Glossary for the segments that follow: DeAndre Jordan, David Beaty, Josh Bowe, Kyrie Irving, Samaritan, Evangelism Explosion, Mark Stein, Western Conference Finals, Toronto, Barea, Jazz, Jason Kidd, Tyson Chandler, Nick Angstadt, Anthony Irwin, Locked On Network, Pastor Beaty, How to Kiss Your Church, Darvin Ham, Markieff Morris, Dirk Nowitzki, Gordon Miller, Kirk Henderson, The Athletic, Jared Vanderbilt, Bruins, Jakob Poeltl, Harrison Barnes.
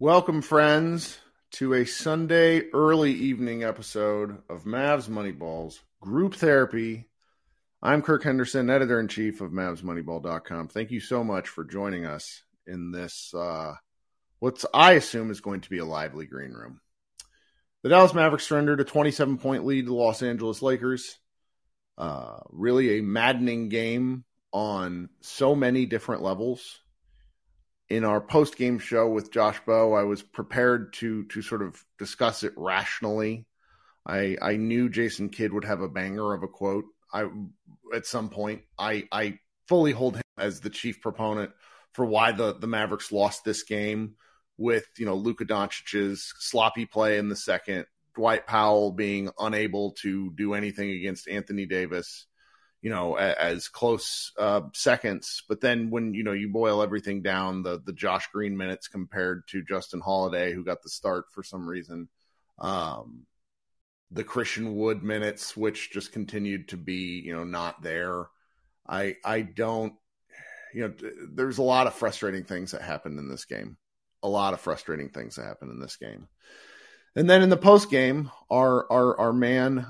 Welcome, friends, to a Sunday early evening episode of Mavs Moneyball's Group Therapy. I'm Kirk Henderson, Editor-in-Chief of MavsMoneyball.com. Thank you so much for joining us in this, what I assume is going to be a lively green room. The Dallas Mavericks surrendered a 27-point lead to the Los Angeles Lakers. Really a maddening game on so many different levels. In our post-game show with Josh Bowe, I was prepared to sort of discuss it rationally. I knew Jason Kidd would have a banger of a quote at some point. I fully hold him as the chief proponent for why the Mavericks lost this game with, you know, Luka Doncic's sloppy play in the second, Dwight Powell being unable to do anything against Anthony Davis, you know, as close seconds. But then when, you know, you boil everything down, the Josh Green minutes compared to Justin Holiday, who got the start for some reason, the Christian Wood minutes, which just continued to be, you know, not there. I don't, you know, there's a lot of frustrating things that happened in this game. And then in the post game, our man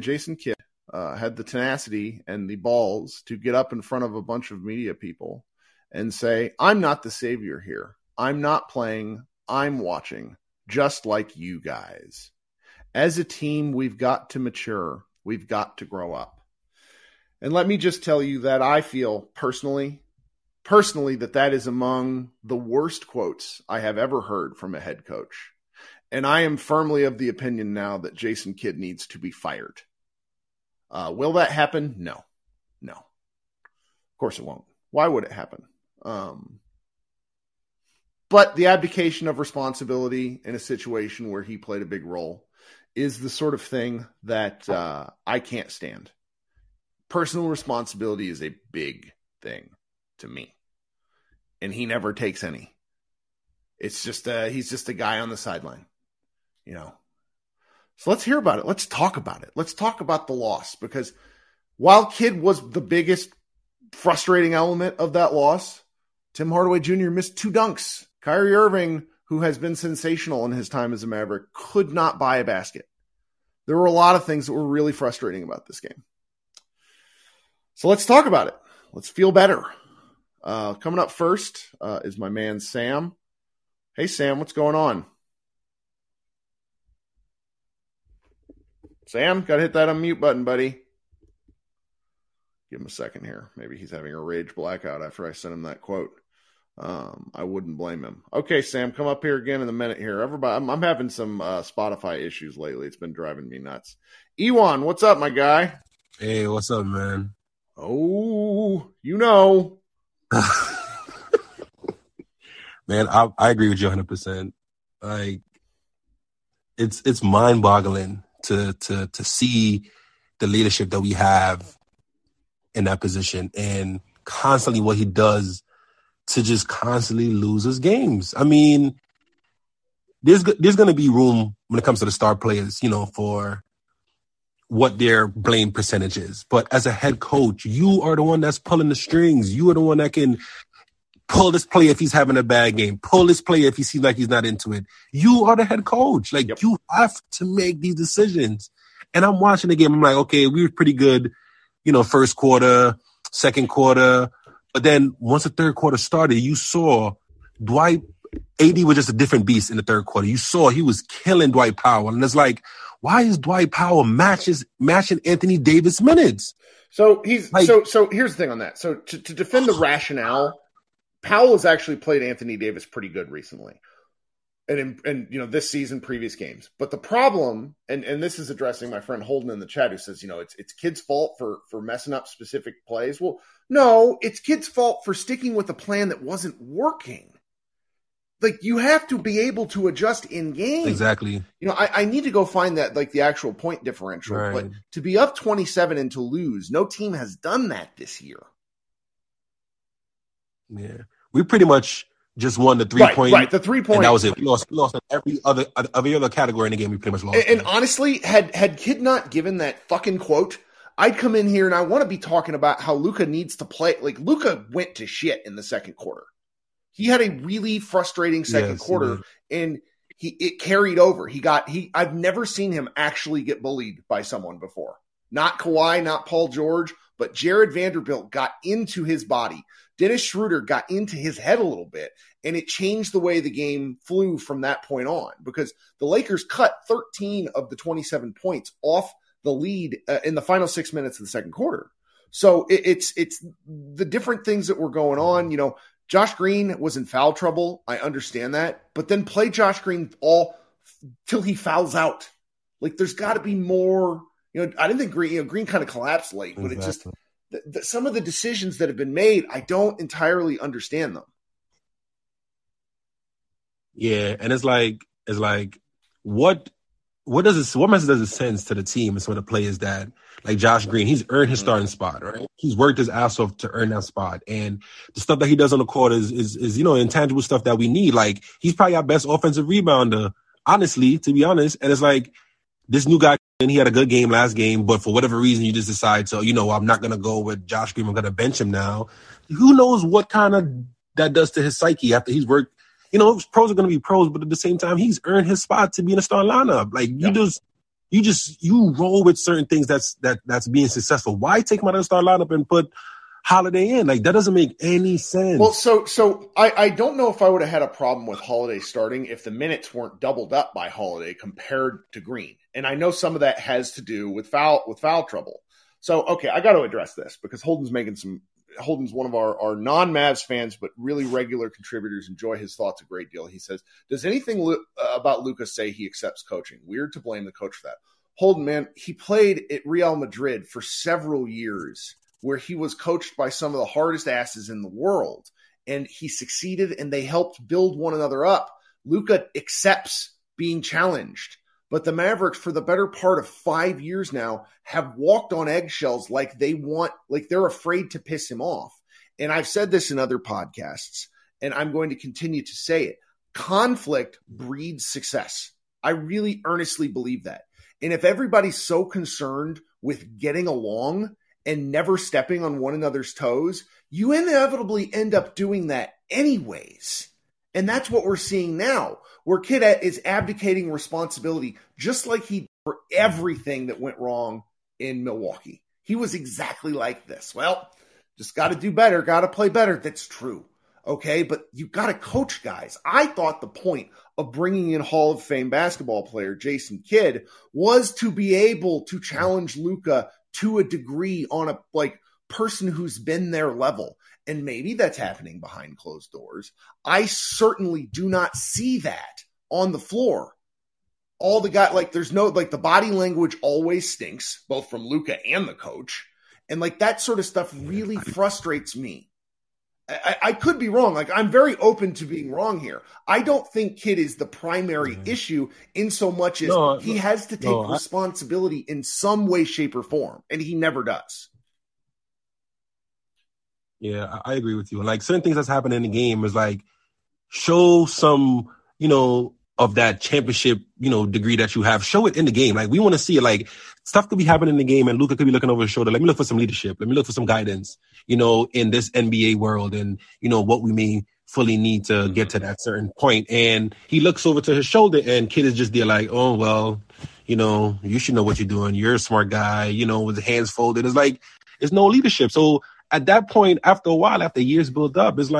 Jason Kidd had the tenacity and the balls to get up in front of a bunch of media people and say, "I'm not the savior here. I'm not playing. I'm watching, just like you guys. As a team, we've got to mature. We've got to grow up." And let me just tell you that I feel personally, that is among the worst quotes I have ever heard from a head coach. And I am firmly of the opinion now that Jason Kidd needs to be fired. Will that happen? No. Of course it won't. Why would it happen? But the abdication of responsibility in a situation where he played a big role is the sort of thing that I can't stand. Personal responsibility is a big thing to me. And he never takes any. It's just he's just a guy on the sideline. You know, so let's hear about it. Let's talk about it. Let's talk about the loss, because while Kidd was the biggest frustrating element of that loss, Tim Hardaway Jr. missed two dunks. Kyrie Irving, who has been sensational in his time as a Maverick, could not buy a basket. There were a lot of things that were really frustrating about this game. So let's talk about it. Let's feel better. Coming up first is my man, Sam. Hey, Sam, what's going on? Sam, got to hit that unmute button, buddy. Give him a second here. Maybe he's having a rage blackout after I sent him that quote. I wouldn't blame him. Okay, Sam, come up here again in a minute here. Everybody, I'm having some Spotify issues lately. It's been driving me nuts. Ewan, what's up, my guy? Hey, what's up, man? Oh, you know. Man, I agree with you 100%. Like, it's mind-boggling to see the leadership that we have in that position and constantly what he does to just constantly lose his games. I mean, there's going to be room when it comes to the star players, you know, for what their blame percentage is. But as a head coach, you are the one that's pulling the strings. You are the one that can pull this player if he's having a bad game. Pull this player if he seems like he's not into it. You are the head coach. Like, yep. You have to make these decisions. And I'm watching the game. I'm like, okay, we were pretty good, you know, first quarter, second quarter. But then once the third quarter started, you saw Dwight, AD was just a different beast in the third quarter. You saw he was killing Dwight Powell. And it's like, why is Dwight Powell matching Anthony Davis minutes? So he's like, so here's the thing on that. So to defend the rationale, Powell has actually played Anthony Davis pretty good recently, and you know, this season, previous games. But the problem, and this is addressing my friend Holden in the chat, who says, you know, it's Kid's fault for messing up specific plays. Well, no, it's Kid's fault for sticking with a plan that wasn't working. Like, you have to be able to adjust in game. Exactly. You know, I need to go find that, like, the actual point differential. Right. But to be up 27 and to lose, no team has done that this year. Yeah. We pretty much just won the three-point. Right, the three-point. And that was it. We lost every other category in the game. We pretty much lost. And honestly, had Kid not given that fucking quote, I'd come in here and I want to be talking about how Luka needs to play. Like, Luka went to shit in the second quarter. He had a really frustrating second quarter, and it carried over. I've never seen him actually get bullied by someone before. Not Kawhi, not Paul George, but Jared Vanderbilt got into his body. Dennis Schroeder got into his head a little bit, and it changed the way the game flew from that point on, because the Lakers cut 13 of the 27 points off the lead in the final 6 minutes of the second quarter. So it's the different things that were going on. You know, Josh Green was in foul trouble. I understand that, but then play Josh Green till he fouls out. Like, there's got to be more. You know, I didn't think Green kind of collapsed late, but It just some of the decisions that have been made, I don't entirely understand them. Yeah, and it's like what message does it send to the team and some of the players that, like Josh Green, he's earned his starting spot, right? He's worked his ass off to earn that spot, and the stuff that he does on the court is you know, intangible stuff that we need. Like, he's probably our best offensive rebounder, honestly, to be honest. And it's like this new guy. And he had a good game last game, but for whatever reason, you just decide to, you know, I'm not going to go with Josh Green. I'm going to bench him now. Who knows what kind of that does to his psyche after he's worked. You know, pros are going to be pros, but at the same time, he's earned his spot to be in a starting lineup. Like, you roll with certain things that's being successful. Why take him out of the starting lineup and put Holiday in? Like, that doesn't make any sense. Well, so I don't know if I would have had a problem with Holiday starting if the minutes weren't doubled up by Holiday compared to Green. And I know some of that has to do with foul trouble. So, okay, I got to address this because Holden's one of our non-Mavs fans, but really regular contributors, enjoy his thoughts a great deal. He says, does anything about Luka say he accepts coaching? Weird to blame the coach for that. Holden, man, he played at Real Madrid for several years, where he was coached by some of the hardest asses in the world, and he succeeded, and they helped build one another up. Luka accepts being challenged, but the Mavericks, for the better part of 5 years now, have walked on eggshells like they're afraid to piss him off. And I've said this in other podcasts, and I'm going to continue to say it. Conflict breeds success. I really earnestly believe that. And if everybody's so concerned with getting along and never stepping on one another's toes, you inevitably end up doing that anyways. And that's what we're seeing now, where Kidd is abdicating responsibility, just like he did for everything that went wrong in Milwaukee. He was exactly like this. Well, just got to do better, got to play better. That's true. Okay, but you got to coach guys. I thought the point of bringing in Hall of Fame basketball player Jason Kidd was to be able to challenge Luka to a degree on a person who's been their level. And maybe that's happening behind closed doors. I certainly do not see that on the floor. All the guy, the body language always stinks, both from Luka and the coach. And that sort of stuff really frustrates me. I could be wrong. I'm very open to being wrong here. I don't think Kidd is the primary issue in so much as he has to take responsibility in some way, shape, or form, and he never does. Yeah, I agree with you. And certain things that's happening in the game is show some, you know, of that championship, you know, degree that you have. Show it in the game. We want to see it. Stuff could be happening in the game, and Luka could be looking over his shoulder. Let me look for some leadership. Let me look for some guidance, you know, in this NBA world, and, you know, what we may fully need to get to that certain point. And he looks over to his shoulder, and Kid is just there oh, well, you know, you should know what you're doing. You're a smart guy, you know, with his hands folded. It's it's no leadership. So at that point, after a while, after years build up, it's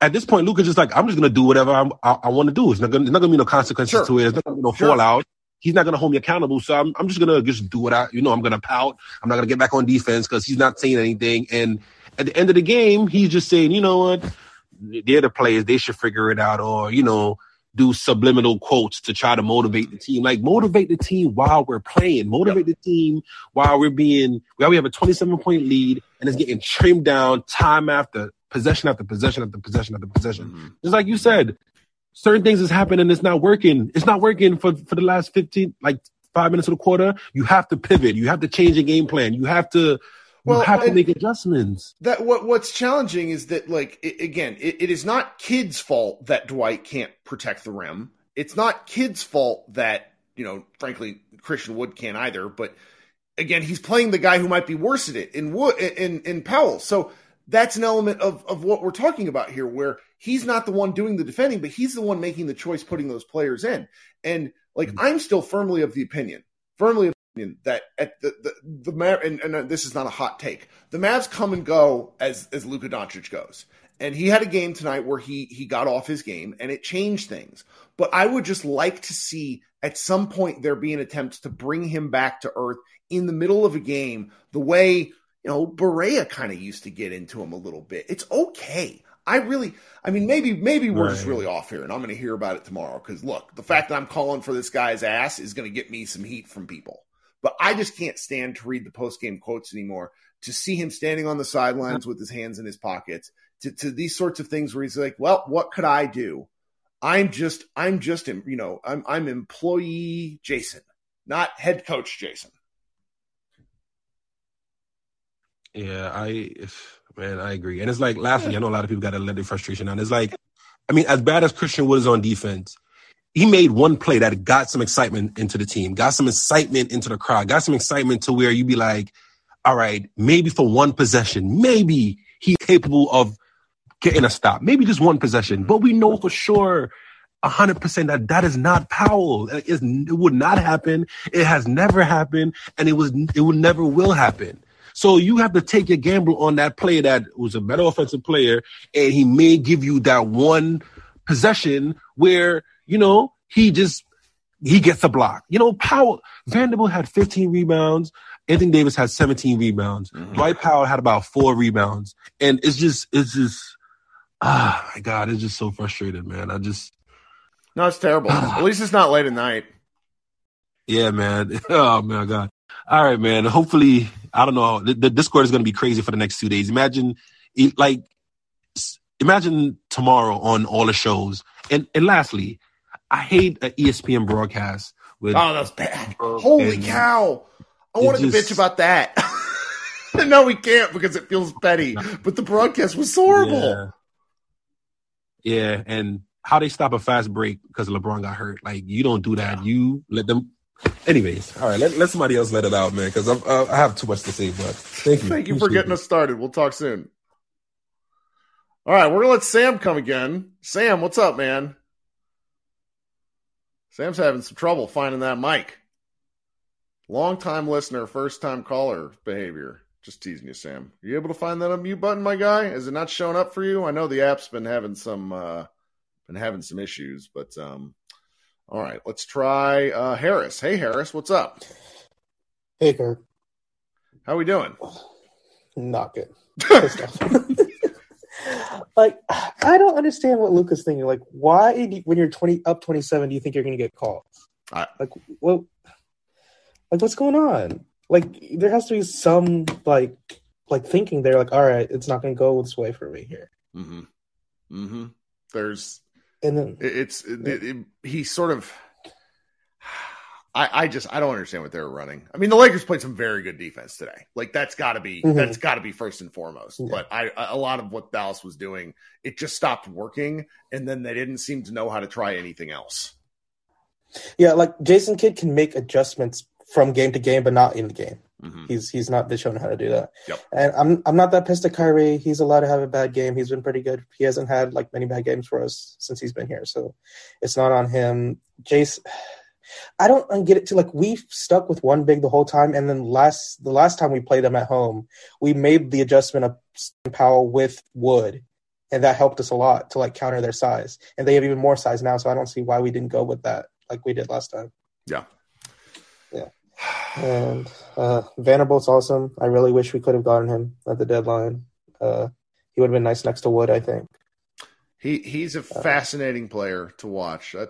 at this point, Luka's just I'm just going to do whatever I want to do. It's not going to be no consequences to it. It's not going to be no fallout. He's not going to hold me accountable. So I'm just going to just do what I'm going to pout. I'm not going to get back on defense because he's not saying anything. And at the end of the game, he's just saying, you know what? They're the players. They should figure it out, or, you know, do subliminal quotes to try to motivate the team. Motivate the team while we're playing. Motivate the team while we have a 27-point lead, and it's getting trimmed down time after possession after possession after possession after possession. Mm-hmm. Just like you said, certain things is happening and it's not working. It's not working for the last 5 minutes of the quarter. You have to pivot. You have to change your game plan. You have to make adjustments. That what's challenging is that, it is not Kidd's fault that Dwight can't protect the rim. It's not Kidd's fault that, you know, frankly, Christian Wood can't either. But again, he's playing the guy who might be worse at it in Powell. So that's an element of what we're talking about here, where he's not the one doing the defending, but he's the one making the choice, putting those players in. And like, I'm still firmly of the opinion that at the Mavs, and this is not a hot take, the Mavs come and go as Luka Doncic goes. And he had a game tonight where he got off his game, and it changed things. But I would just like to see at some point there be an attempt to bring him back to earth in the middle of a game, the way, Barea kind of used to get into him a little bit. It's okay. Maybe we're just really off here, and I'm going to hear about it tomorrow. Because look, the fact that I'm calling for this guy's ass is going to get me some heat from people. But I just can't stand to read the post-game quotes anymore, to see him standing on the sidelines with his hands in his pockets, to these sorts of things where he's like, well, what could I do? I'm employee Jason, not head coach Jason. Yeah, I agree. And it's like, lastly, I know a lot of people got to let their frustration out. It's like, as bad as Christian Wood is on defense, he made one play that got some excitement into the team, got some excitement into the crowd, got some excitement to where you'd be like, all right, maybe for one possession, maybe he's capable of getting a stop, maybe just one possession. But we know for sure 100% that is not Powell. It would not happen. It has never happened, and it never will happen. So you have to take your gamble on that player that was a better offensive player, and he may give you that one possession where, he gets a block. Powell, Vanderbilt had 15 rebounds. Anthony Davis had 17 rebounds. Mm-hmm. Dwight Powell had about 4 rebounds. And it's just so frustrating, man. No, it's terrible. At least it's not late at night. Yeah, man. Oh, my God. All right, man. Hopefully, I don't know. The Discord is going to be crazy for the next 2 days. Imagine tomorrow on all the shows. And lastly, I hate an ESPN broadcast. That's bad. Holy cow. I wanted to bitch about that. No, we can't because it feels petty. But the broadcast was horrible. Yeah. And how they stop a fast break because LeBron got hurt. Like, you don't do that. Yeah. You let them. Anyways, all right, let somebody else let it out, man, because I have too much to say, but thank you. Thank you for getting us started. We'll talk soon. All right, we're going to let Sam come again. Sam, what's up, man? Sam's having some trouble finding that mic. Long-time listener, first-time caller behavior. Just teasing you, Sam. Are you able to find that unmute button, my guy? Is it not showing up for you? I know the app's been having some issues, but all right, let's try Harris. Hey, Harris, what's up? Hey, Kirk. How we doing? Not good. Like, I don't understand what Luka's thinking. Like, why, when you're up 27, do you think you're going to get called? What's going on? Like, there has to be some like thinking there. Like, all right, it's not going to go this way for me here. Mm-hmm. Mm-hmm. I don't understand what they were running. The Lakers played some very good defense today. Like, that's got to be first and foremost. Yeah. But a lot of what Dallas was doing, it just stopped working, and then they didn't seem to know how to try anything else. Yeah, like Jason Kidd can make adjustments from game to game, but not in the game. Mm-hmm. He's not been shown how to do that. Yep. And I'm not that pissed at Kyrie. He's allowed to have a bad game. He's been pretty good. He hasn't had like many bad games for us since he's been here. So it's not on him. Jace, I don't get it too. Like, we stuck with one big the whole time, and then the last time we played them at home, we made the adjustment of Powell with Wood, and that helped us a lot to like counter their size. And they have even more size now, so I don't see why we didn't go with that like we did last time. Yeah. Yeah. And Vanderbilt's awesome. I really wish we could have gotten him at the deadline. He would have been nice next to Wood, I think. He's a fascinating player to watch. I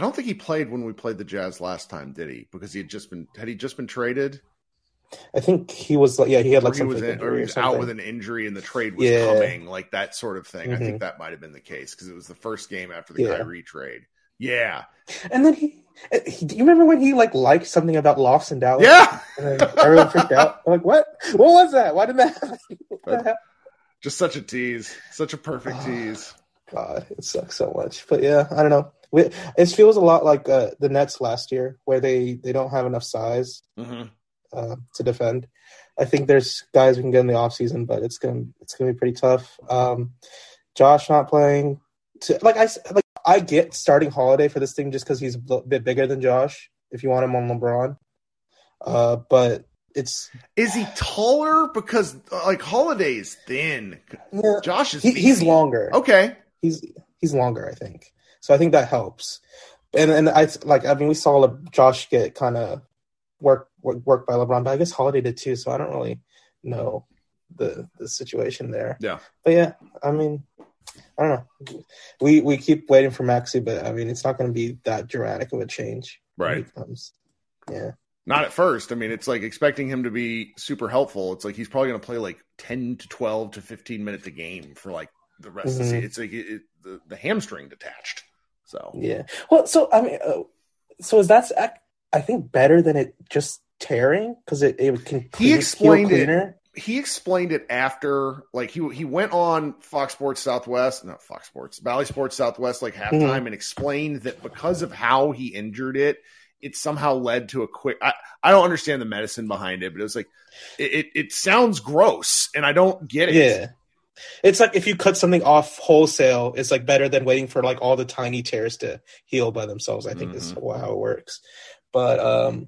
don't think he played when we played the Jazz last time, did he? Because he had just been traded. I think he was out with an injury, and the trade was coming, like that sort of thing. Mm-hmm. I think that might have been the case because it was the first game after the Kyrie trade. Yeah, and then do you remember when he liked something about lofts in Dallas? Yeah, and then everyone freaked out. I'm like, what? What was that? Why did that? Just such a tease, such a perfect tease. God, it sucks so much. But yeah, I don't know. It feels a lot like the Nets last year, where they don't have enough size, mm-hmm. to defend. I think there's guys we can get in the offseason, but it's gonna be pretty tough. Josh not playing. I get starting Holiday for this thing just because he's a bit bigger than Josh. If you want him on LeBron, but is he taller? Because Holiday is thin. Yeah, Josh is he's longer. Okay, he's longer. I think so. I think that helps. And I mean we saw Josh get kind of work by LeBron, but I guess Holiday did too. So I don't really know the situation there. Yeah, but yeah, I mean. I don't know. We keep waiting for Maxey, but I mean, it's not going to be that dramatic of a change. Right. Yeah. Not at first. I mean, it's like expecting him to be super helpful. It's like he's probably going to play 10 to 12 to 15 minutes a game for the rest of the season. It's the hamstring detached. So yeah. Well, so I mean, so is that I think better than it just tearing because it can. He explained it. He explained it after, he went on Valley Sports Southwest, halftime, and explained that because of how he injured it, it somehow led to a quick. I don't understand the medicine behind it, but it was it sounds gross, and I don't get it. Yeah, it's if you cut something off wholesale, it's better than waiting for all the tiny tears to heal by themselves. I think is how it works, but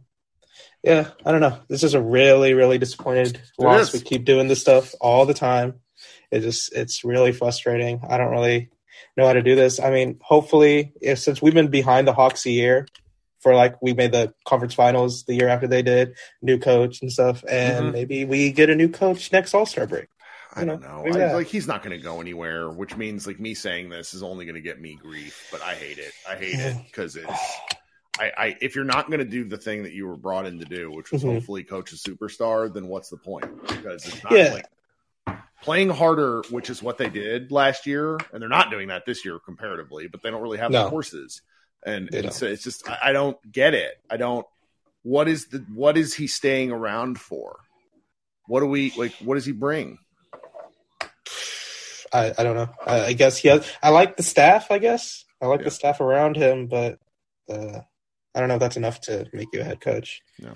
yeah, I don't know. This is a really, really disappointed loss. We keep doing this stuff all the time. It's really frustrating. I don't really know how to do this. I mean, hopefully, since we've been behind the Hawks a year, we made the conference finals the year after they did, new coach and stuff, and maybe we get a new coach next All-Star break. I don't know. He's not going to go anywhere, which means me saying this is only going to get me grief. But I hate it. I hate it because it's. If you're not going to do the thing that you were brought in to do, which was hopefully coach a superstar, then what's the point? Because it's not playing harder, which is what they did last year, and they're not doing that this year comparatively, but they don't really have the horses. And so it's just I don't get it. I don't – what is he staying around for? What do we – what does he bring? I don't know. I guess he has – I like the staff, I guess. I like the staff around him, but I don't know if that's enough to make you a head coach. No.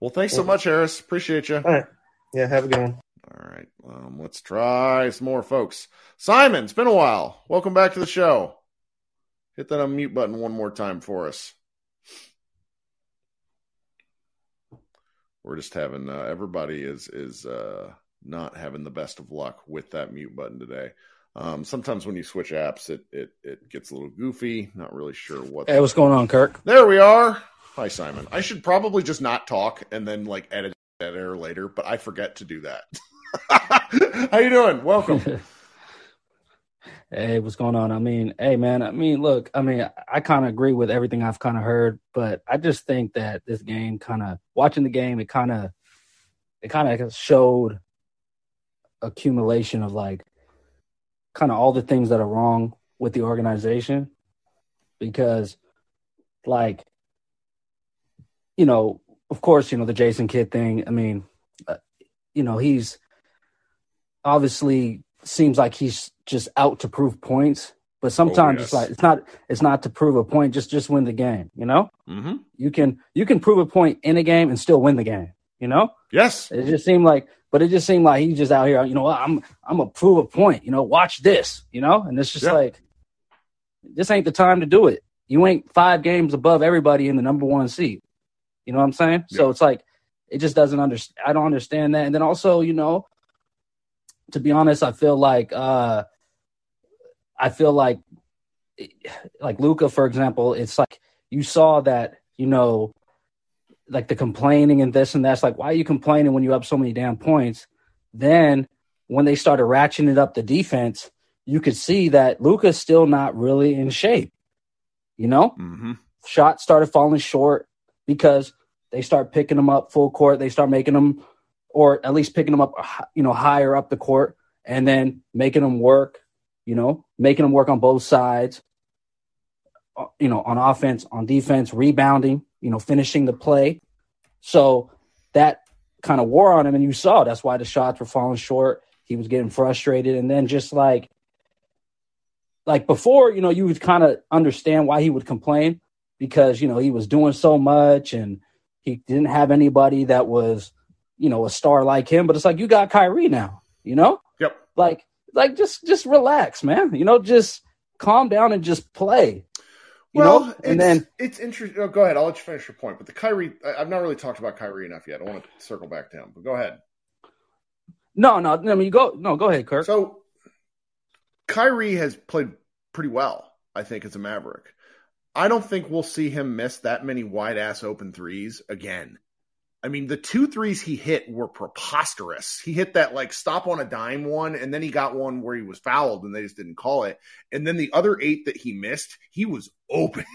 Well, thanks so much, Harris. Appreciate you. All right. Yeah, have a good one. All right. Let's try some more, folks. Simon, it's been a while. Welcome back to the show. Hit that unmute button one more time for us. We're just having everybody is not having the best of luck with that mute button today. Sometimes when you switch apps, it gets a little goofy. Not really sure what. Hey, what's going on, Kirk? There we are. Hi, Simon. I should probably just not talk and then edit that error later, but I forget to do that. How you doing? Welcome. Hey, what's going on? I kind of agree with everything I've kind of heard, but I just think that this game watching the game, it kind of showed accumulation of kind of all the things that are wrong with the organization because, of course, the Jason Kidd thing, he's obviously seems like he's just out to prove points, but sometimes it's not to prove a point, just win the game, You can prove a point in a game and still win the game, Yes. It just seemed like he's just out here, I'm going to prove a point, watch this, And it's just this ain't the time to do it. You ain't 5 games above everybody in the number 1 seed. You know what I'm saying? Yeah. So it's it just doesn't – I don't understand that. And then also, to be honest, I feel like Luka, for example, it's you saw that, the complaining and this and that's why are you complaining when you up so many damn points? Then when they started ratcheting it up the defense, you could see that Luka's still not really in shape, Shots started falling short because they start picking them up full court. They start making them, or at least picking them up, higher up the court and then making them work, making them work on both sides, on offense, on defense, rebounding, finishing the play. So that kind of wore on him. And you saw that's why the shots were falling short. He was getting frustrated. And then just like before, you would kind of understand why he would complain because, he was doing so much and, He didn't have anybody that was, you know, a star like him. But it's like, you got Kyrie now, you know? Yep. Like just relax, man. You know, just calm down and just play. You know? And then it's interesting. Oh, go ahead. I'll let you finish your point. But the Kyrie, I've not really talked about Kyrie enough yet. I want to circle back to him, but go ahead. Go ahead, Kirk. So Kyrie has played pretty well, I think, as a Maverick. I don't think we'll see him miss that many wide-ass open threes again. I mean, the 2 3s he hit were preposterous. He hit that, like, stop on a dime one, and then he got one where he was fouled, and they just didn't call it. And then the other 8 that he missed, he was open.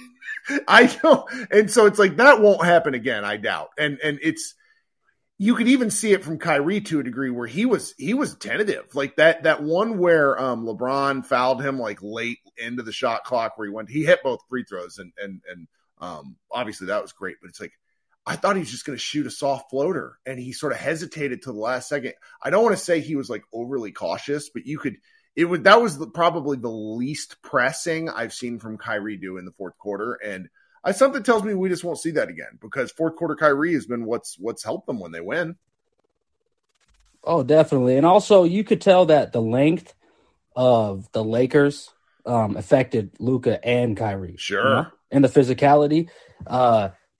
I know. And so it's like, that won't happen again, I doubt. And it's – you could even see it from Kyrie to a degree where he was tentative. Like, that one where LeBron fouled him, like, late into the shot clock where he went – he hit both free throws, and obviously that was great, but it's like, I thought he was just going to shoot a soft floater, and he sort of hesitated to the last second. I don't want to say he was like overly cautious, but that was probably the least pressing I've seen from Kyrie do in the fourth quarter. And something tells me we just won't see that again, because fourth quarter Kyrie has been what's helped them when they win. Oh, definitely. And also you could tell that the length of the Lakers affected Luka and Kyrie. Sure. You know? And the physicality,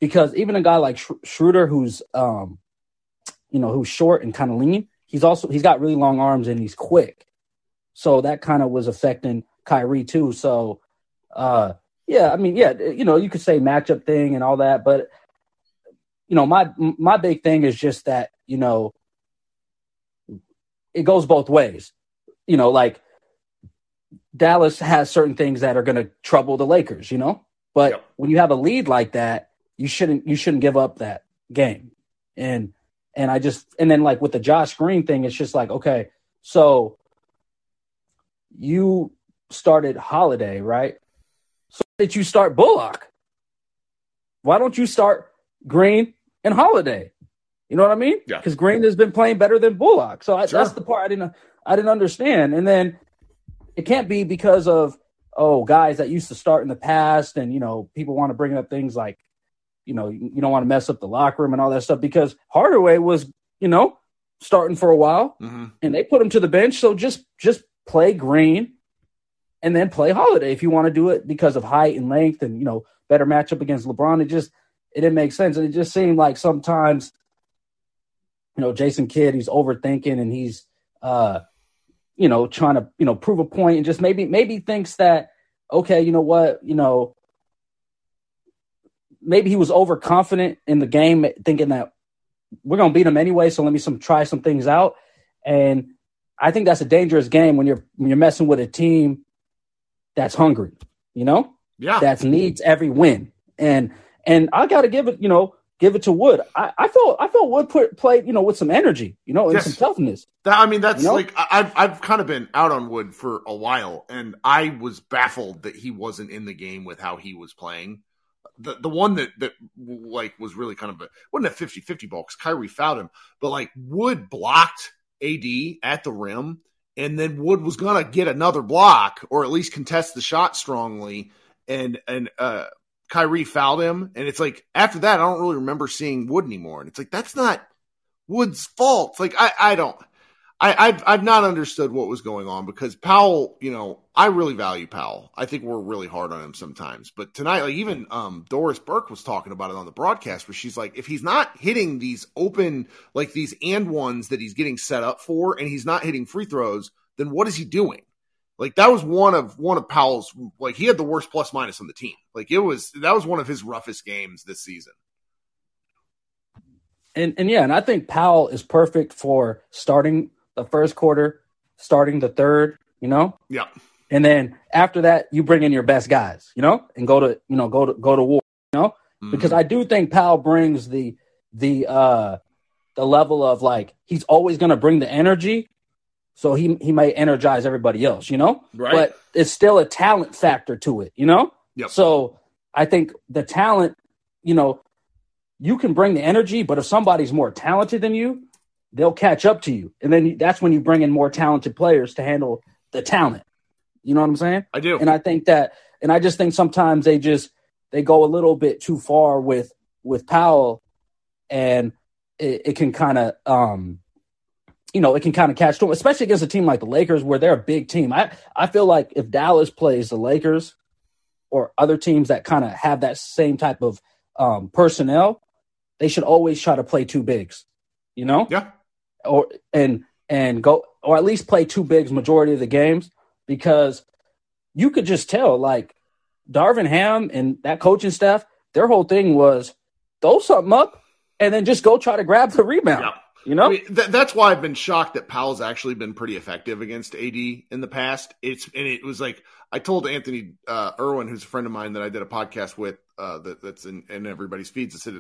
because even a guy like Schroeder, who's short and kind of lean, he's got really long arms and he's quick. So that kind of was affecting Kyrie too. So, you could say matchup thing and all that, but you know, my big thing is just that, you know, it goes both ways. You know, like Dallas has certain things that are going to trouble the Lakers, you know, but yep. When you have a lead like that, You shouldn't give up that game. And then like with the Josh Green thing, it's just like, okay, so you started Holiday, right? So why did you start Bullock? Why don't you start Green and Holiday? You know what I mean? Yeah. Because Green has been playing better than Bullock. So that's the part I didn't understand. And then it can't be because of guys that used to start in the past, and you know, people want to bring up things like, you know, you don't want to mess up the locker room and all that stuff, because Hardaway was, you know, starting for a while, mm-hmm. and they put him to the bench. So just play Green and then play Holiday if you want to do it, because of height and length and, you know, better matchup against LeBron. It didn't make sense. And it just seemed like sometimes, you know, Jason Kidd, he's overthinking, and he's, you know, trying to, you know, prove a point, and just maybe thinks that, okay, you know what, you know, maybe he was overconfident in the game, thinking that we're going to beat him anyway, so let me try some things out. And I think that's a dangerous game when you're messing with a team that's hungry, you know? Yeah. That needs every win. And I got to give it to Wood. I felt Wood played, you know, with some energy, you know, and yes. Some toughness. That's you know? Like I've kind of been out on Wood for a while, and I was baffled that he wasn't in the game with how he was playing. The one that like was really kind of wasn't a 50-50 ball, because Kyrie fouled him, but like Wood blocked AD at the rim, and then Wood was going to get another block, or at least contest the shot strongly, and Kyrie fouled him. And it's like, after that, I don't really remember seeing Wood anymore. And it's like, that's not Wood's fault. It's like, I've not understood what was going on, because Powell, you know, I really value Powell. I think we're really hard on him sometimes. But tonight, like even Doris Burke was talking about it on the broadcast, where she's like, if he's not hitting these open, like these and ones that he's getting set up for, and he's not hitting free throws, then what is he doing? Like that was one of Powell's, like he had the worst plus minus on the team. Like that was one of his roughest games this season. And I think Powell is perfect for starting the first quarter, starting the third, you know? Yeah. And then after that, you bring in your best guys, you know, and go to war, you know? Mm-hmm. Because I do think Powell brings the level of like, he's always going to bring the energy. So he might energize everybody else, you know? Right. But it's still a talent factor to it, you know? Yep. So I think the talent, you know, you can bring the energy, but if somebody's more talented than you, they'll catch up to you. And then that's when you bring in more talented players to handle the talent. You know what I'm saying? I do. And I think that, and I just think sometimes they go a little bit too far with Powell and it can kind of, it can kind of catch to them, especially against a team like the Lakers where they're a big team. I feel like if Dallas plays the Lakers or other teams that kind of have that same type of personnel, they should always try to play two bigs, you know? Yeah. Or at least play two bigs majority of the games, because you could just tell, like, Darvin Ham and that coaching staff, their whole thing was throw something up and then just go try to grab the rebound. Yeah. You know, I mean, that's why I've been shocked that Powell's actually been pretty effective against AD in the past. It was like I told Anthony Irwin, who's a friend of mine that I did a podcast with that's in everybody's feeds. I said,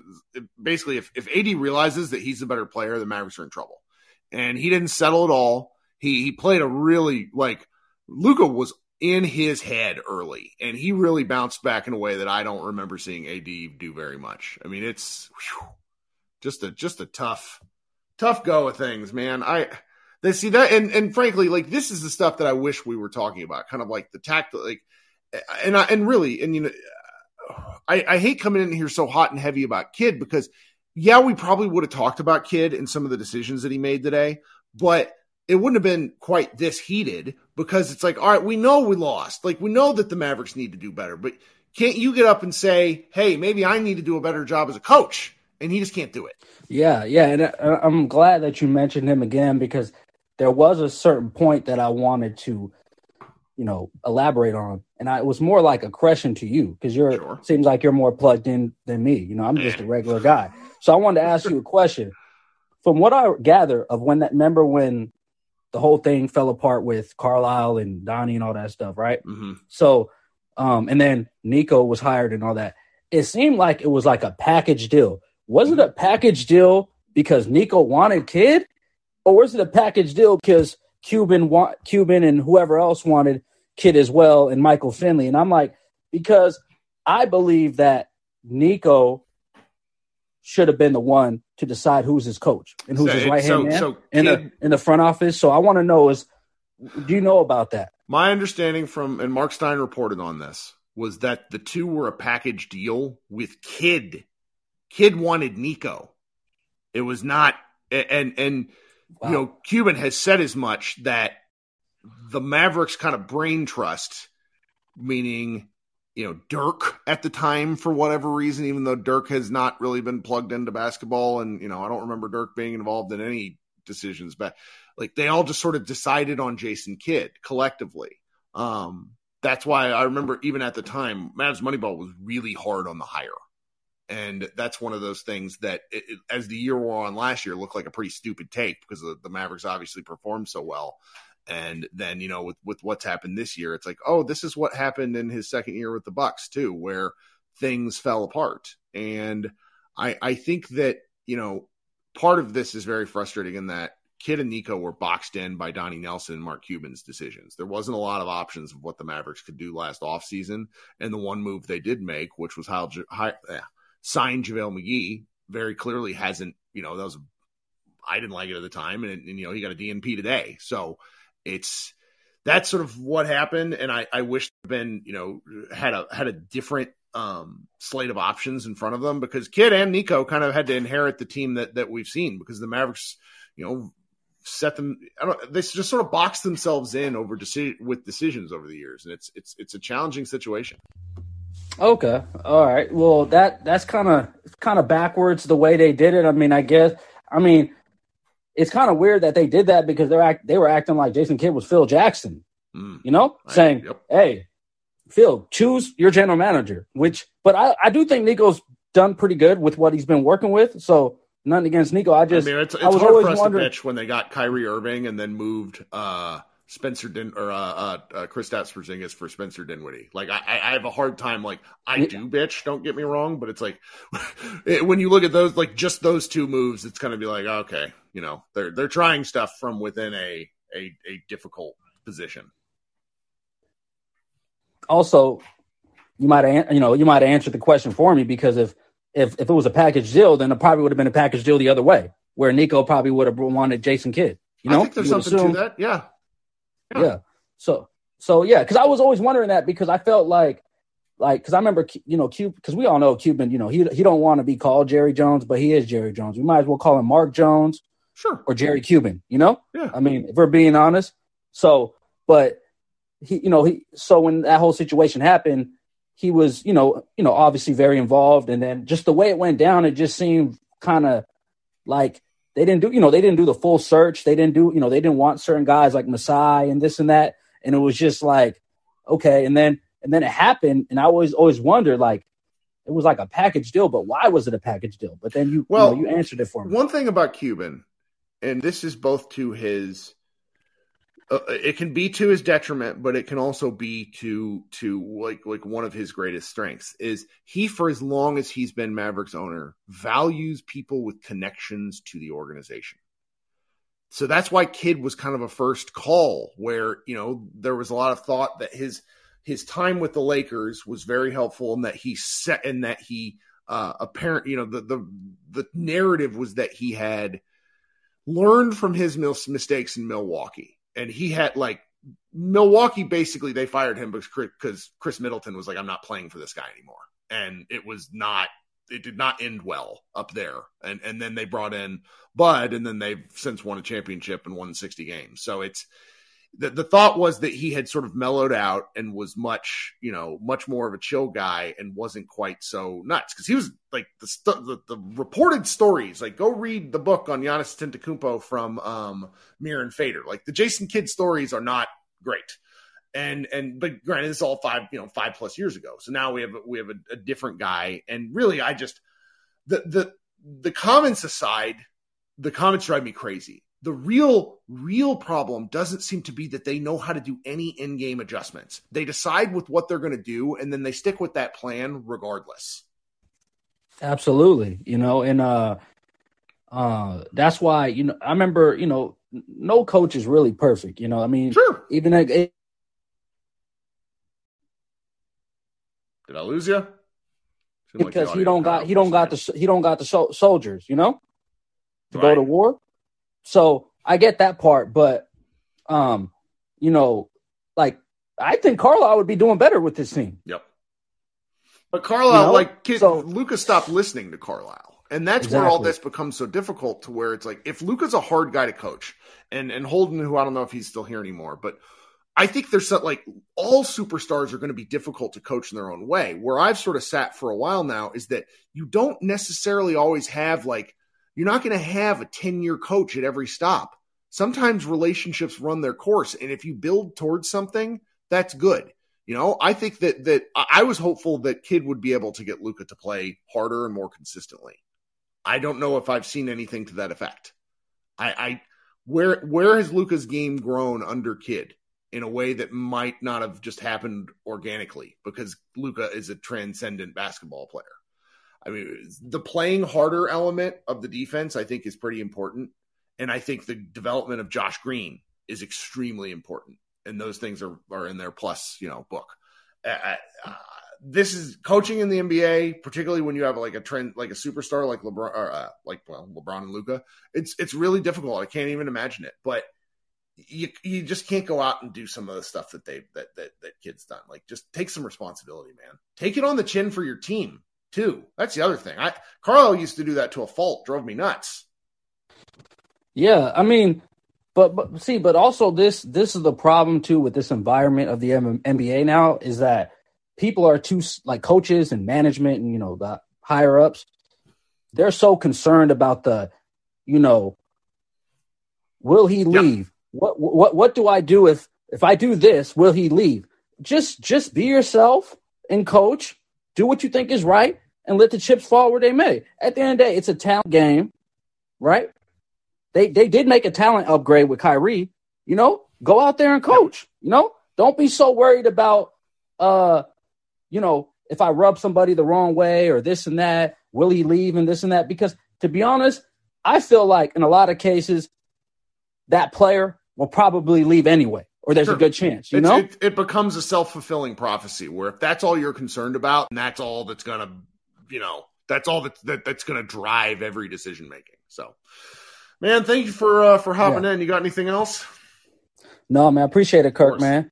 basically, if AD realizes that he's a better player, the Mavericks are in trouble. And he didn't settle at all. He played a really, like, Luka was in his head early, and he really bounced back in a way that I don't remember seeing AD do very much. I mean, it's just a tough go of things, man. They see that. And frankly, like, this is the stuff that I wish we were talking about, kind of like the tactical, like, I hate coming in here so hot and heavy about Kidd, because yeah, we probably would have talked about Kidd and some of the decisions that he made today, but it wouldn't have been quite this heated, because it's like, all right, we know we lost. Like, we know that the Mavericks need to do better, but can't you get up and say, hey, maybe I need to do a better job as a coach? And he just can't do it. Yeah. And I'm glad that you mentioned him again, because there was a certain point that I wanted to, elaborate on. And it was more like a question to you, because you're sure. Seems like you're more plugged in than me. I'm just a regular guy. So I wanted to ask you a question. From what I gather of when the whole thing fell apart with Carlisle and Donnie and all that stuff, right? Mm-hmm. So, and then Nico was hired and all that. It seemed like it was like a package deal. Was it a package deal because Nico wanted Kidd, or was it a package deal because Cuban and whoever else wanted Kidd as well, and Michael Finley? And I'm like, because I believe that Nico should have been the one to decide who's his coach and who's his right-hand man in the front office. So I want to know do you know about that? My understanding and Mark Stein reported on this, was that the two were a package deal with Kidd. Kidd wanted Nico. It was not, and wow. Cuban has said as much, that the Mavericks kind of brain trust, meaning, Dirk at the time, for whatever reason, even though Dirk has not really been plugged into basketball. And, I don't remember Dirk being involved in any decisions, but like they all just sort of decided on Jason Kidd collectively. That's why I remember even at the time, Mavs Moneyball was really hard on the hire. And that's one of those things that, as the year wore on last year, looked like a pretty stupid take, because the Mavericks obviously performed so well. And then, with what's happened this year, it's like, oh, this is what happened in his second year with the Bucks too, where things fell apart. And I think that, part of this is very frustrating in that Kidd and Nico were boxed in by Donnie Nelson and Mark Cuban's decisions. There wasn't a lot of options of what the Mavericks could do last offseason. And the one move they did make, which was sign JaVale McGee, very clearly hasn't, I didn't like it at the time. And he got a DNP today. So that's sort of what happened. And I wish Ben, had a different slate of options in front of them, because Kidd and Nico kind of had to inherit the team that we've seen, because the Mavericks, they just sort of boxed themselves in over with decisions over the years. And it's a challenging situation. Okay. All right. Well, that's kind of backwards the way they did it. I mean, it's kind of weird that they did that, because they were acting like Jason Kidd was Phil Jackson, saying, yep. Hey, Phil, choose your general manager, but I do think Nico's done pretty good with what he's been working with. So nothing against Nico. It's I was hard always for us to pitch when they got Kyrie Irving and then moved, Kristaps Porzingis for Spencer Dinwiddie. Like I have a hard time. Like don't get me wrong, but it's like when you look at those, like just those two moves, it's going to be like, okay, they're trying stuff from within a difficult position. Also, you might have answered the question for me, because if it was a package deal, then it probably would have been a package deal the other way, where Nico probably would have wanted Jason Kidd. I think there's something to that. Yeah. Yeah. So yeah, because I was always wondering that, because I felt like like, because I remember, you know, Cuban, because we all know Cuban, you know, he don't want to be called Jerry Jones, but he is Jerry Jones. We might as well call him Mark Jones, sure, or Jerry Cuban, you know? Yeah. I mean, if we're being honest. So, but he, you know, he, so when that whole situation happened, he was, you know, obviously very involved. And then just the way it went down, it just seemed kind of like they didn't do the full search. They didn't do, you know, they didn't want certain guys like Masai and this and that. And it was just like, okay. And then it happened. And I always wondered, like, it was like a package deal, but why was it a package deal? But then you answered it for me. One thing about Cuban, and this is both to his, it can be to his detriment, but it can also be to one of his greatest strengths is he, for as long as he's been Mavericks owner, values people with connections to the organization. So that's why Kidd was kind of a first call where, you know, there was a lot of thought that his time with the Lakers was very helpful and that he set and that he apparent, you know, the narrative was that he had learned from his mistakes in Milwaukee. And he had, like, Milwaukee, basically they fired him because Chris Middleton was like, I'm not playing for this guy anymore. And it did not end well up there. And then they brought in Bud, and then they've since won a championship and won 60 games. So it's the thought was that he had sort of mellowed out and was much more of a chill guy and wasn't quite so nuts. Because he was like the reported stories, like go read the book on Giannis Antetokounmpo from Miran Fader. Like the Jason Kidd stories are not great. But granted, this is all five plus years ago. So now we have a different guy. And really, I just, the comments aside, the comments drive me crazy. The real problem doesn't seem to be that they know how to do any in-game adjustments. They decide with what they're going to do, and then they stick with that plan regardless. Absolutely. You know, and that's why, you know, I remember, you know, no coach is really perfect. You know, I mean, sure. Even like, did I lose you? Because like he don't got the soldiers, you know, to go to war. So I get that part, but you know, like I think Carlisle would be doing better with this team. Yep. But Carlisle, you know? Luka stopped listening to Carlisle. And that's exactly where all this becomes so difficult, to where it's like if Luka's a hard guy to coach, and Holden, who I don't know if he's still here anymore, but I think there's like all superstars are going to be difficult to coach in their own way. Where I've sort of sat for a while now is that you don't necessarily always have you're not going to have a 10-year coach at every stop. Sometimes relationships run their course. And if you build towards something, that's good. You know, I think that I was hopeful that Kidd would be able to get Luka to play harder and more consistently. I don't know if I've seen anything to that effect. Where has Luka's game grown under Kidd? In a way that might not have just happened organically, because Luka is a transcendent basketball player. I mean, the playing harder element of the defense, I think, is pretty important. And I think the development of Josh Green is extremely important. And those things are in their plus, you know, book. This is coaching in the NBA, particularly when you have like a trend, like a superstar, like LeBron, LeBron and Luka. It's really difficult. I can't even imagine it, but you just can't go out and do some of the stuff that that Kidd's done. Like, just take some responsibility, man. Take it on the chin for your team too. That's the other thing. Carlisle used to do that to a fault. Drove me nuts. Yeah, I mean, but also this is the problem too with this environment of the NBA now, is that people are too, like, coaches and management and, you know, the higher ups, they're so concerned about the, you know, will he leave? Yep. What do I do if I do this? Will he leave? Just be yourself and coach. Do what you think is right and let the chips fall where they may. At the end of the day, it's a talent game, right? They did make a talent upgrade with Kyrie. You know, go out there and coach. You know, don't be so worried about, you know, if I rub somebody the wrong way or this and that, will he leave and this and that? Because to be honest, I feel like in a lot of cases that player will probably leave anyway, or there's a good chance, you know? It becomes a self-fulfilling prophecy where if that's all you're concerned about, and that's all that's going to, you know, that's all that's going to drive every decision-making. So, man, thank you for hopping in. You got anything else? No, man, I appreciate it, Kirk, man.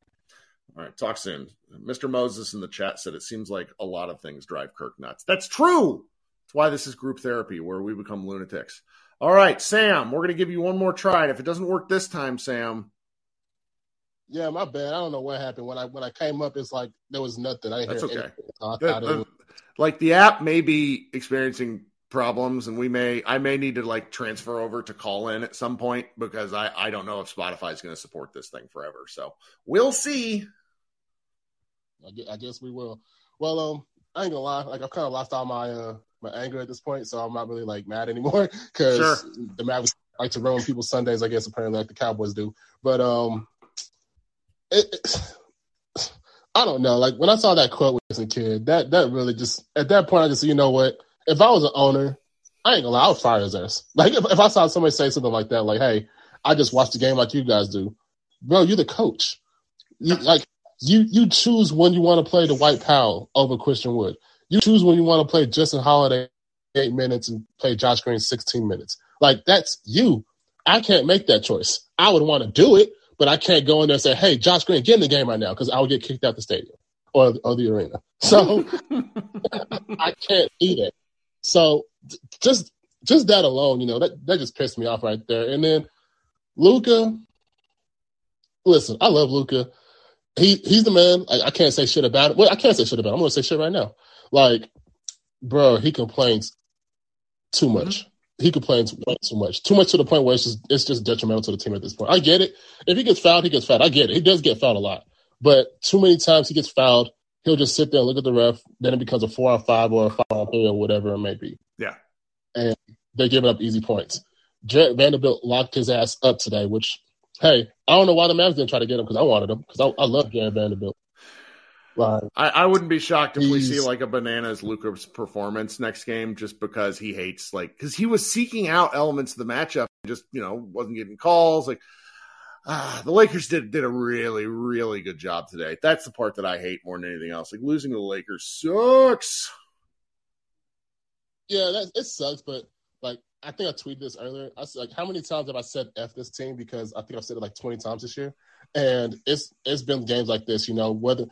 All right, talk soon. Mr. Moses in the chat said it seems like a lot of things drive Kirk nuts. That's true. That's why this is group therapy, where we become lunatics. All right, Sam, we're going to give you one more try. And if it doesn't work this time, Sam. Yeah, my bad. I don't know what happened. When I came up, it's like there was nothing. I didn't hear anything. Like the app may be experiencing problems, and I may need to transfer over to call in at some point, because I don't know if Spotify is going to support this thing forever. So we'll see. I guess we will. Well, I ain't gonna lie. I've kind of lost all my my anger at this point, so I'm not really mad anymore, because the Mavericks like to ruin people's Sundays, I guess, apparently, like the Cowboys do. But I don't know. When I saw that quote with Jason Kidd, that really just at that point, I just said, you know what? If I was an owner, I ain't gonna lie, I would fire his ass. If I saw somebody say something like that, hey, I just watched the game like you guys do, bro. You're the coach. You choose when you want to play Dwight Powell over Christian Wood. You choose when you want to play Justin Holiday 8 minutes and play Josh Green 16 minutes. That's you. I can't make that choice. I would want to do it, but I can't go in there and say, hey, Josh Green, get in the game right now, because I would get kicked out the stadium or the arena. So I can't do that. So just that alone, that just pissed me off right there. And then Luka, listen, I love Luka. He's the man. I can't say shit about it. Well, I can't say shit about it. I'm going to say shit right now. Bro, he complains too much. Mm-hmm. He complains way too much. Too much to the point where it's just detrimental to the team at this point. I get it. If he gets fouled, he gets fouled. I get it. He does get fouled a lot. But too many times he gets fouled, he'll just sit there and look at the ref. Then it becomes a 4-on-5 or a 5-on-3 or whatever it may be. Yeah. And they're giving up easy points. Jared Vanderbilt locked his ass up today, which – hey, I don't know why the Mavs didn't try to get him, because I wanted him, because I love Jared Vanderbilt. I wouldn't be shocked if we see a bananas Luka performance next game, just because he hates because he was seeking out elements of the matchup and just wasn't getting calls. The Lakers did a really, really good job today. That's the part that I hate more than anything else. Losing to the Lakers sucks. Yeah, it sucks, but I think I tweeted this earlier. I said, how many times have I said F this team? Because I think I've said it 20 times this year. And it's been games like this, whether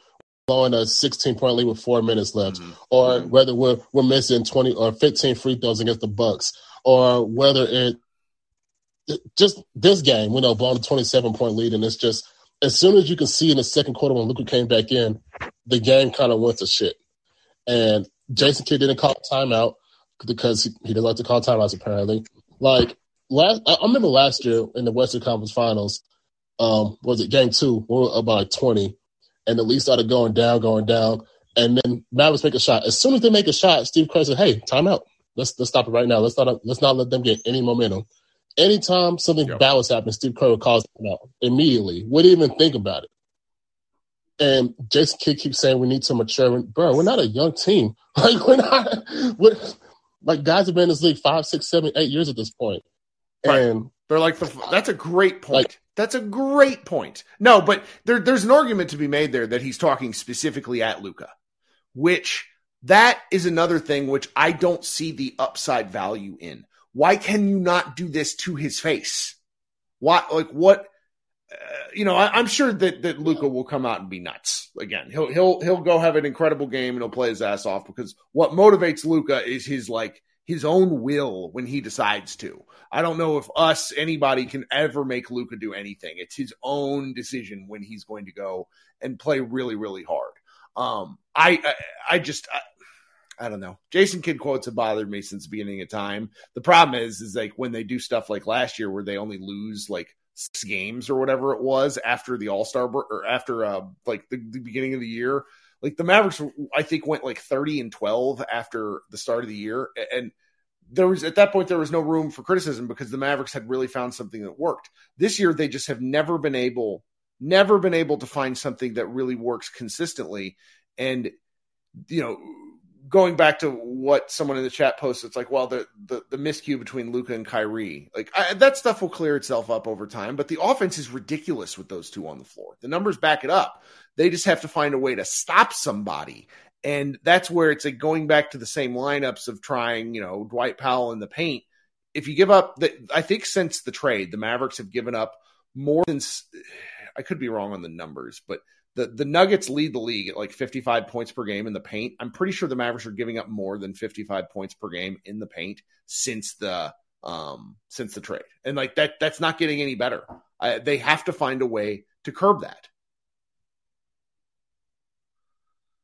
blowing a 16-point lead with 4 minutes left, mm-hmm. or mm-hmm. whether we're missing 20 or 15 free throws against the Bucks, or whether it just this game, blowing a 27-point lead, and it's just as soon as you can see in the second quarter when Luka came back in, the game kind of went to shit. And Jason Kidd didn't call a timeout, because he doesn't like to call timeouts, apparently. I remember last year in the Western Conference Finals, was it game 2? We were about 20, and the lead started going down, and then Mavericks make a shot. As soon as they make a shot, Steve Kerr said, "Hey, timeout. Let's stop it right now. Let's not let them get any momentum." Anytime something bad was happening, Steve Kerr would call timeout immediately. Wouldn't even think about it. And Jason Kidd keeps saying we need to mature. Bro, we're not a young team. Guys have been in this league 5, 6, 7, 8 years at this point. And they're that's a great point. That's a great point. No, but there's an argument to be made there that he's talking specifically at Luka, which that is another thing which I don't see the upside value in. Why can you not do this to his face? Why? What? I'm sure that Luka will come out and be nuts again. He'll go have an incredible game and he'll play his ass off, because what motivates Luka is his own will when he decides to. I don't know if anybody can ever make Luka do anything. It's his own decision when he's going to go and play really, really hard. I don't know. Jason Kidd quotes have bothered me since the beginning of time. The problem is when they do stuff like last year where they only lose 6 games or whatever it was after the All-Star or after the beginning of the year, the Mavericks I think went 30-12 after the start of the year, and there was no room for criticism because the Mavericks had really found something that worked. This year they just have never been able to find something that really works consistently. And going back to what someone in the chat posted, it's the miscue between Luka and Kyrie, that stuff will clear itself up over time, but the offense is ridiculous with those two on the floor. The numbers back it up. They just have to find a way to stop somebody. And that's where it's going back to the same lineups of trying, Dwight Powell in the paint. If you give up, I think since the trade, the Mavericks have given up more than I could be wrong on the numbers, but the Nuggets lead the league at like 55 points per game in the paint. I'm pretty sure the Mavericks are giving up more than 55 points per game in the paint since the trade. And like that's not getting any better. They have to find a way to curb that.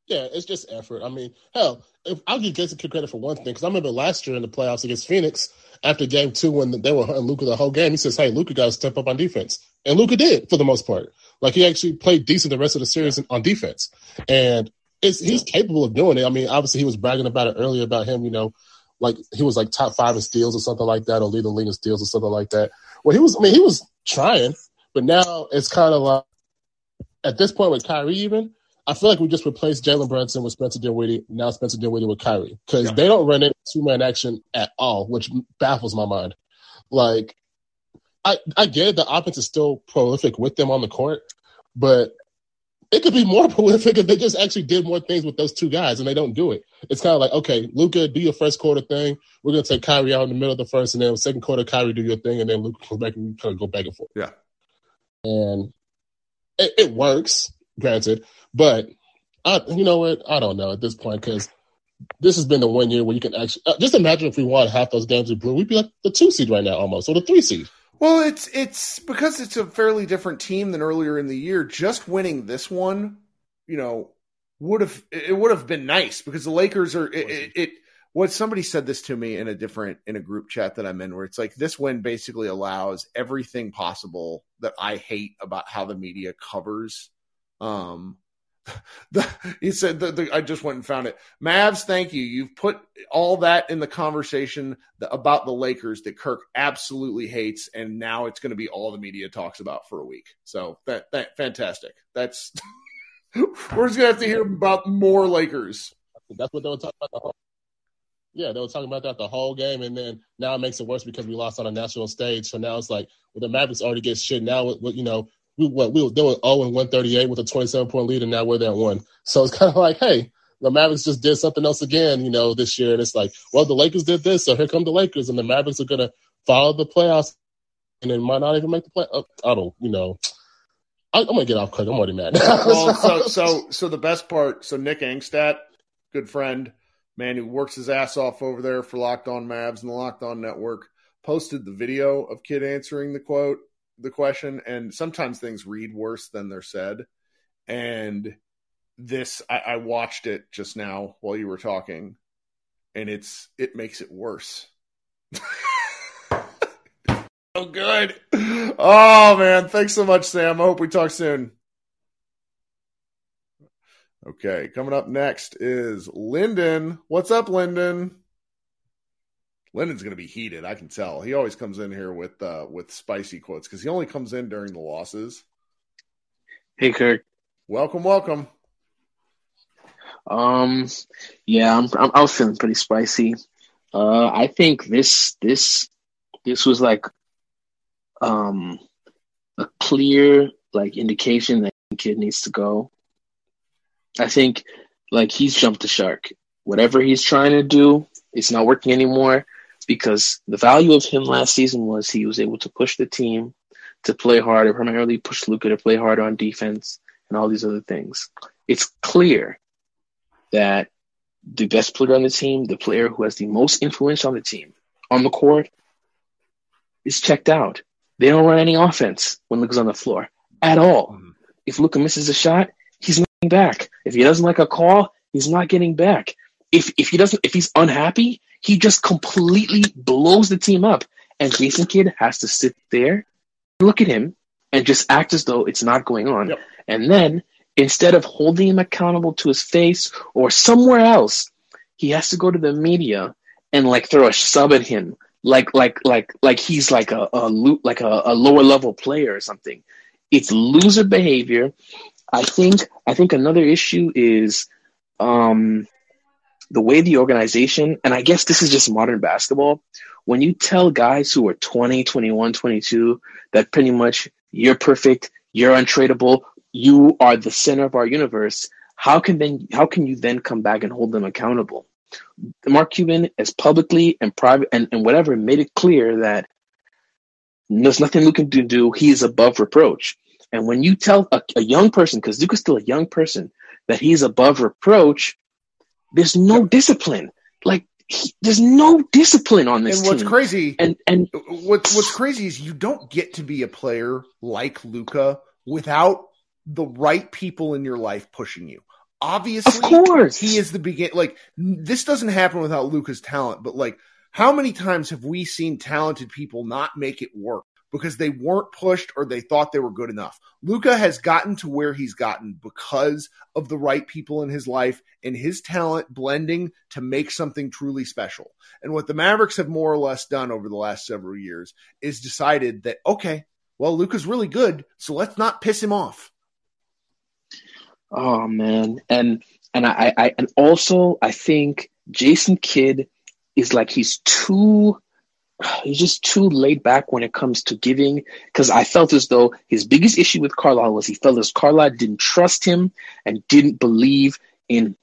Yeah, it's just effort. I mean, hell, I'll give Jason Kidd credit for one thing, because I remember last year in the playoffs against Phoenix, after game two when they were hunting Luka the whole game, he says, hey, Luka got to step up on defense. And Luka did, for the most part. Like, he actually played decent the rest of the series on defense. And he's capable of doing it. I mean, obviously, he was bragging about it earlier about him, you know, like he was like top five in steals or something like that, or lead the league in steals or something like that. Well, he was trying, but now it's kind of like at this point with Kyrie even, I feel like we just replaced Jalen Brunson with Spencer Dinwiddie, now Spencer Dinwiddie with Kyrie, because they don't run into two-man action at all, which baffles my mind. Like, I get it, the offense is still prolific with them on the court, but it could be more prolific if they just actually did more things with those two guys, and they don't do it. It's kind of like, okay, Luka, do your first quarter thing. We're going to take Kyrie out in the middle of the first, and then second quarter, Kyrie, do your thing, and then Luka comes back and kind of go back and forth. Yeah. And it works, granted. But you know what? I don't know at this point, because this has been the 1 year where you can actually just imagine if we won half those games we blew, we'd be like the 2 seed right now almost, or the 3 seed. Well, it's because it's a fairly different team than earlier in the year. Just winning this one, you know, would have been nice, because the Lakers are it. What somebody said this to me in a group chat that I'm in, where it's like, this win basically allows everything possible that I hate about how the media covers. He said, I just went and found it. Mavs, thank you. You've put all that in the conversation about the Lakers that Kirk absolutely hates, and now it's going to be all the media talks about for a week. So that fantastic. That's we're just going to have to hear about more Lakers. That's what they were talking about the whole. Yeah, they were talking about that the whole game, and then now it makes it worse because we lost on a national stage. So now it's like, well, the Mavericks already get shit now. With you know. They were 0-138 with a 27-point lead, and now we're there at 1. So it's kind of like, hey, the Mavericks just did something else again, you know, this year. And it's like, well, the Lakers did this, so here come the Lakers, and the Mavericks are going to follow the playoffs, and they might not even make the playoffs. I don't, you know. I'm going to get off quick. I'm already mad. Well, so the best part, so Nick Angstadt, good friend, man who works his ass off over there for Locked On Mavs and the Locked On Network, posted the video of Kidd answering the question, and sometimes things read worse than they're said. And this, I watched it just now while you were talking, and it makes it worse. So good. Oh man. Thanks so much, Sam. I hope we talk soon. Okay. Coming up next is Lyndon. What's up, Lyndon? Lyndon's going to be heated, I can tell. He always comes in here with spicy quotes, because he only comes in during the losses. Hey, Kirk. Welcome. Yeah, I was feeling pretty spicy. I think this was like a clear like indication that the kid needs to go. I think like he's jumped the shark. Whatever he's trying to do, it's not working anymore. Because the value of him last season was he was able to push the team to play harder, primarily push Luka to play harder on defense and all these other things. It's clear that the best player on the team, the player who has the most influence on the team, on the court, is checked out. They don't run any offense when Luka's on the floor at all. Mm-hmm. If Luka misses a shot, he's not getting back. If he doesn't like a call, he's not getting back. If he's unhappy, he just completely blows the team up, and Jason Kidd has to sit there, look at him, and just act as though it's not going on. Yep. And then, instead of holding him accountable to his face or somewhere else, he has to go to the media and like throw a sub at him, like he's like a lower level player or something. It's loser behavior. I think another issue is the way the organization, and I guess this is just modern basketball, when you tell guys who are 20, 21, 22, that pretty much you're perfect, you're untradeable, you are the center of our universe, how can you then come back and hold them accountable? Mark Cuban has publicly and private and whatever made it clear that there's nothing Luka can do. He is above reproach. And when you tell a young person, because Luka's still a young person, that he's above reproach, there's no discipline. Like, there's no discipline on this team. And what's crazy, and what's crazy is you don't get to be a player like Luka without the right people in your life pushing you. Obviously, of course, he is the beginning. Like, this doesn't happen without Luka's talent, but like, how many times have we seen talented people not make it work because they weren't pushed or they thought they were good enough? Luka has gotten to where he's gotten because of the right people in his life and his talent blending to make something truly special. And what the Mavericks have more or less done over the last several years is decided that, okay, well, Luka's really good, so let's not piss him off. Oh man. And I think Jason Kidd is like, he's just too laid back when it comes to giving. Cause I felt as though his biggest issue with Carlisle was he felt as Carlisle didn't trust him and didn't believe in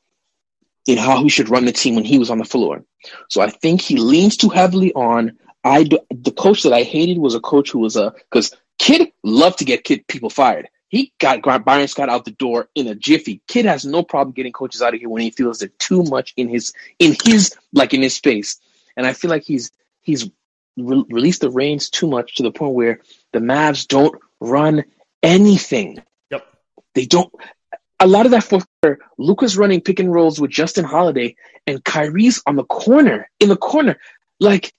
how he should run the team when he was on the floor. So I think he leans too heavily on, the coach that I hated was a coach who was cause Kidd loved to get people fired. He got Byron Scott out the door in a jiffy. Kid has no problem getting coaches out of here when he feels they're too much in his space. And I feel like he's released the reins too much to the point where the Mavs don't run anything. Yep. They don't. A lot of that fourth quarter, Luka's running pick and rolls with Justin Holiday and Kyrie's in the corner. Like,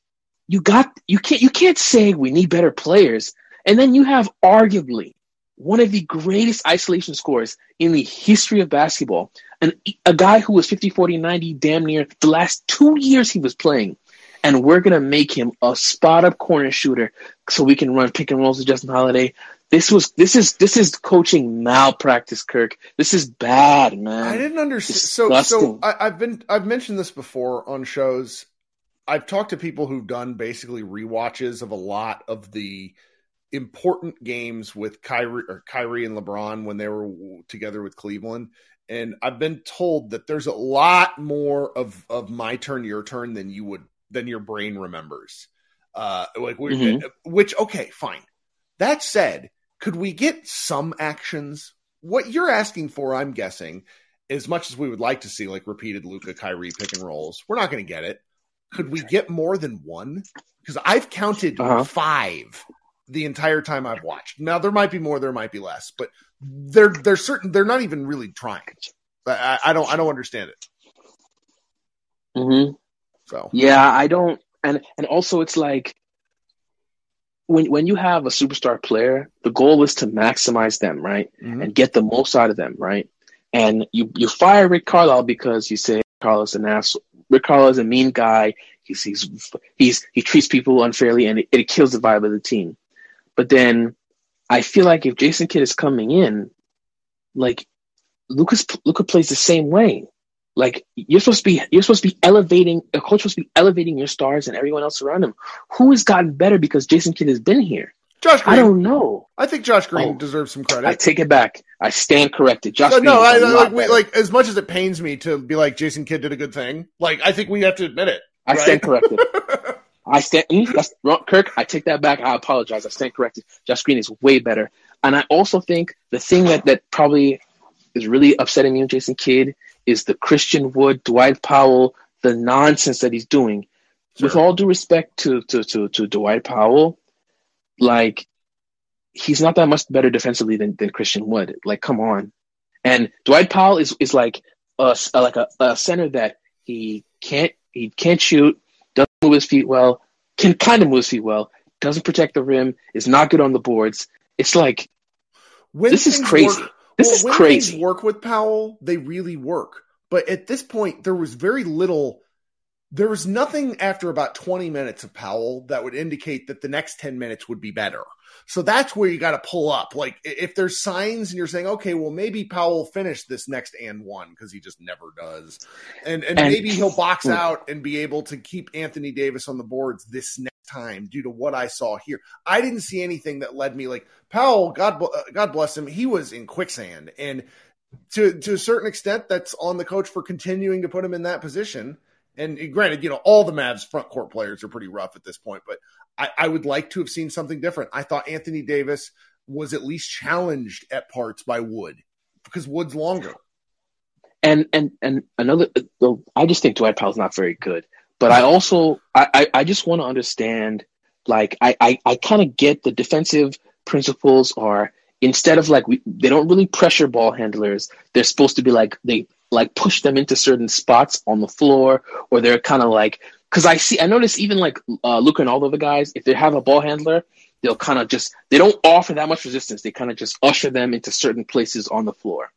you can't say we need better players. And then you have arguably one of the greatest isolation scorers in the history of basketball, and a guy who was 50, 40, 90 damn near the last 2 years he was playing, and we're going to make him a spot-up corner shooter so we can run pick and rolls with Justin Holiday. This is coaching malpractice, Kirk. This is bad, man. I didn't understand. So I've mentioned this before on shows. I've talked to people who've done basically rewatches of a lot of the important games with Kyrie and LeBron when they were together with Cleveland. And I've been told that there's a lot more of my turn, your turn than your brain remembers. Which, okay, fine. That said, could we get some actions? What you're asking for, I'm guessing, as much as we would like to see, like repeated Luka, Kyrie pick and rolls, we're not going to get it. Could we get more than one? Because I've counted five the entire time I've watched. Now there might be more, there might be less, but they're certain they're not even really trying. I don't understand it. Mm-hmm. So yeah, I don't. And also it's like when you have a superstar player, the goal is to maximize them, right? Mm-hmm. And get the most out of them, right? And you fire Rick Carlisle because you say Carlisle's an asshole. Rick Carlisle's a mean guy. He treats people unfairly, and it kills the vibe of the team. But then I feel like if Jason Kidd is coming in, like Luka plays the same way. Like you're supposed to be elevating, a coach supposed to be elevating your stars and everyone else around him. Who has gotten better because Jason Kidd has been here? Josh Green. I don't know. I think Josh Green deserves some credit. I take it back. I stand corrected. Josh Green. No, I as much as it pains me to be like Jason Kidd did a good thing, like I think we have to admit it. I stand corrected. That's wrong, Kirk. I take that back. I apologize. I stand corrected. Josh Green is way better. And I also think the thing that probably is really upsetting me with Jason Kidd is the Christian Wood, Dwight Powell, the nonsense that he's doing. Sure. With all due respect to Dwight Powell, like he's not that much better defensively than Christian Wood. Like, come on. And Dwight Powell is like a center that he can't shoot, doesn't move his feet well, can kind of move his feet well, doesn't protect the rim, is not good on the boards. It's like, this is crazy. This is crazy. When they work with Powell, they really work. But at this point, there was very little. There was nothing after about 20 minutes of Powell that would indicate that the next 10 minutes would be better. So that's where you got to pull up. Like, if there's signs and you're saying, okay, well, maybe Powell finished this next and one because he just never does. And maybe he'll box out and be able to keep Anthony Davis on the boards this next time due to what I saw here. I didn't see anything that led me, like, Powell, God bless him, he was in quicksand. And to a certain extent, that's on the coach for continuing to put him in that position. And granted, you know, all the Mavs front court players are pretty rough at this point, but I would like to have seen something different. I thought Anthony Davis was at least challenged at parts by Wood because Wood's longer. And another, I just think Dwight Powell's not very good. But I also, I just want to understand, like, I kind of get the defensive principles are, instead of like, they don't really pressure ball handlers. They're supposed to be like, they like push them into certain spots on the floor, or they're kind of like, because I notice even like Luka and all the other guys, if they have a ball handler, they'll kind of just, they don't offer that much resistance. They kind of just usher them into certain places on the floor.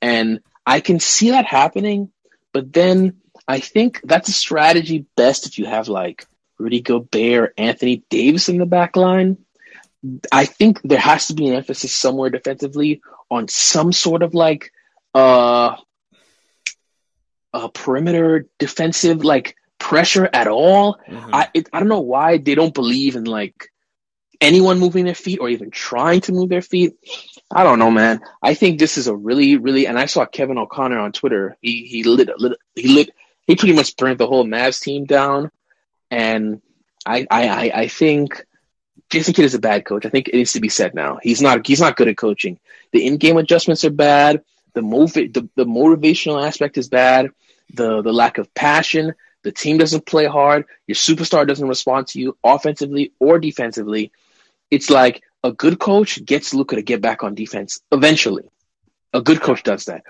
And I can see that happening, but then I think that's a strategy best if you have like Rudy Gobert, Anthony Davis in the back line. I think there has to be an emphasis somewhere defensively on some sort of like a perimeter defensive like pressure at all. Mm-hmm. I don't know why they don't believe in like anyone moving their feet or even trying to move their feet. I don't know, man. I think this is a really, really, and I saw Kevin O'Connor on Twitter. He pretty much burnt the whole Mavs team down. And I think Jason Kidd is a bad coach. I think it needs to be said now. He's not good at coaching. The in-game adjustments are bad. The motivational aspect is bad. The lack of passion. The team doesn't play hard. Your superstar doesn't respond to you offensively or defensively. It's like a good coach gets Luka to get back on defense eventually. A good coach does that.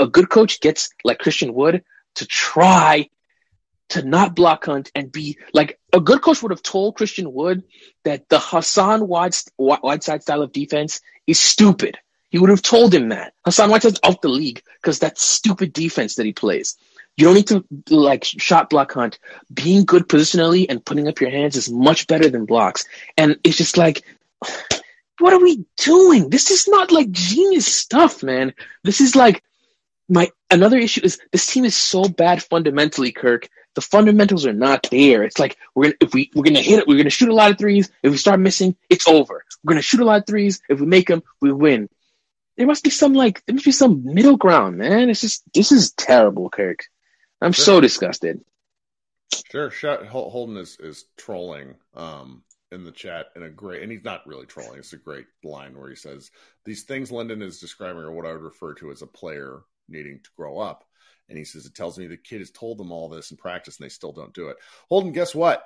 A good coach gets, like Christian Wood, to try to not block Hunt and be like, a good coach would have told Christian Wood that the Hassan Whiteside style of defense is stupid. He would have told him that. Hassan Whiteside's out the league because that's stupid defense that he plays. You don't need to like shot block Hunt. Being good positionally and putting up your hands is much better than blocks. And it's just like, what are we doing? This is not like genius stuff, man. This is like another issue is this team is so bad fundamentally, Kirk. The fundamentals are not there. It's like we're gonna shoot a lot of threes. If we start missing, it's over. We're gonna shoot a lot of threes. If we make them, we win. There must be some middle ground, man. This is terrible, Kirk. I'm so disgusted. Sure, Holden is trolling in the chat and he's not really trolling. It's a great line where he says these things Linden is describing are what I would refer to as a player needing to grow up. And he says, it tells me the kid has told them all this in practice and they still don't do it. Holden, guess what?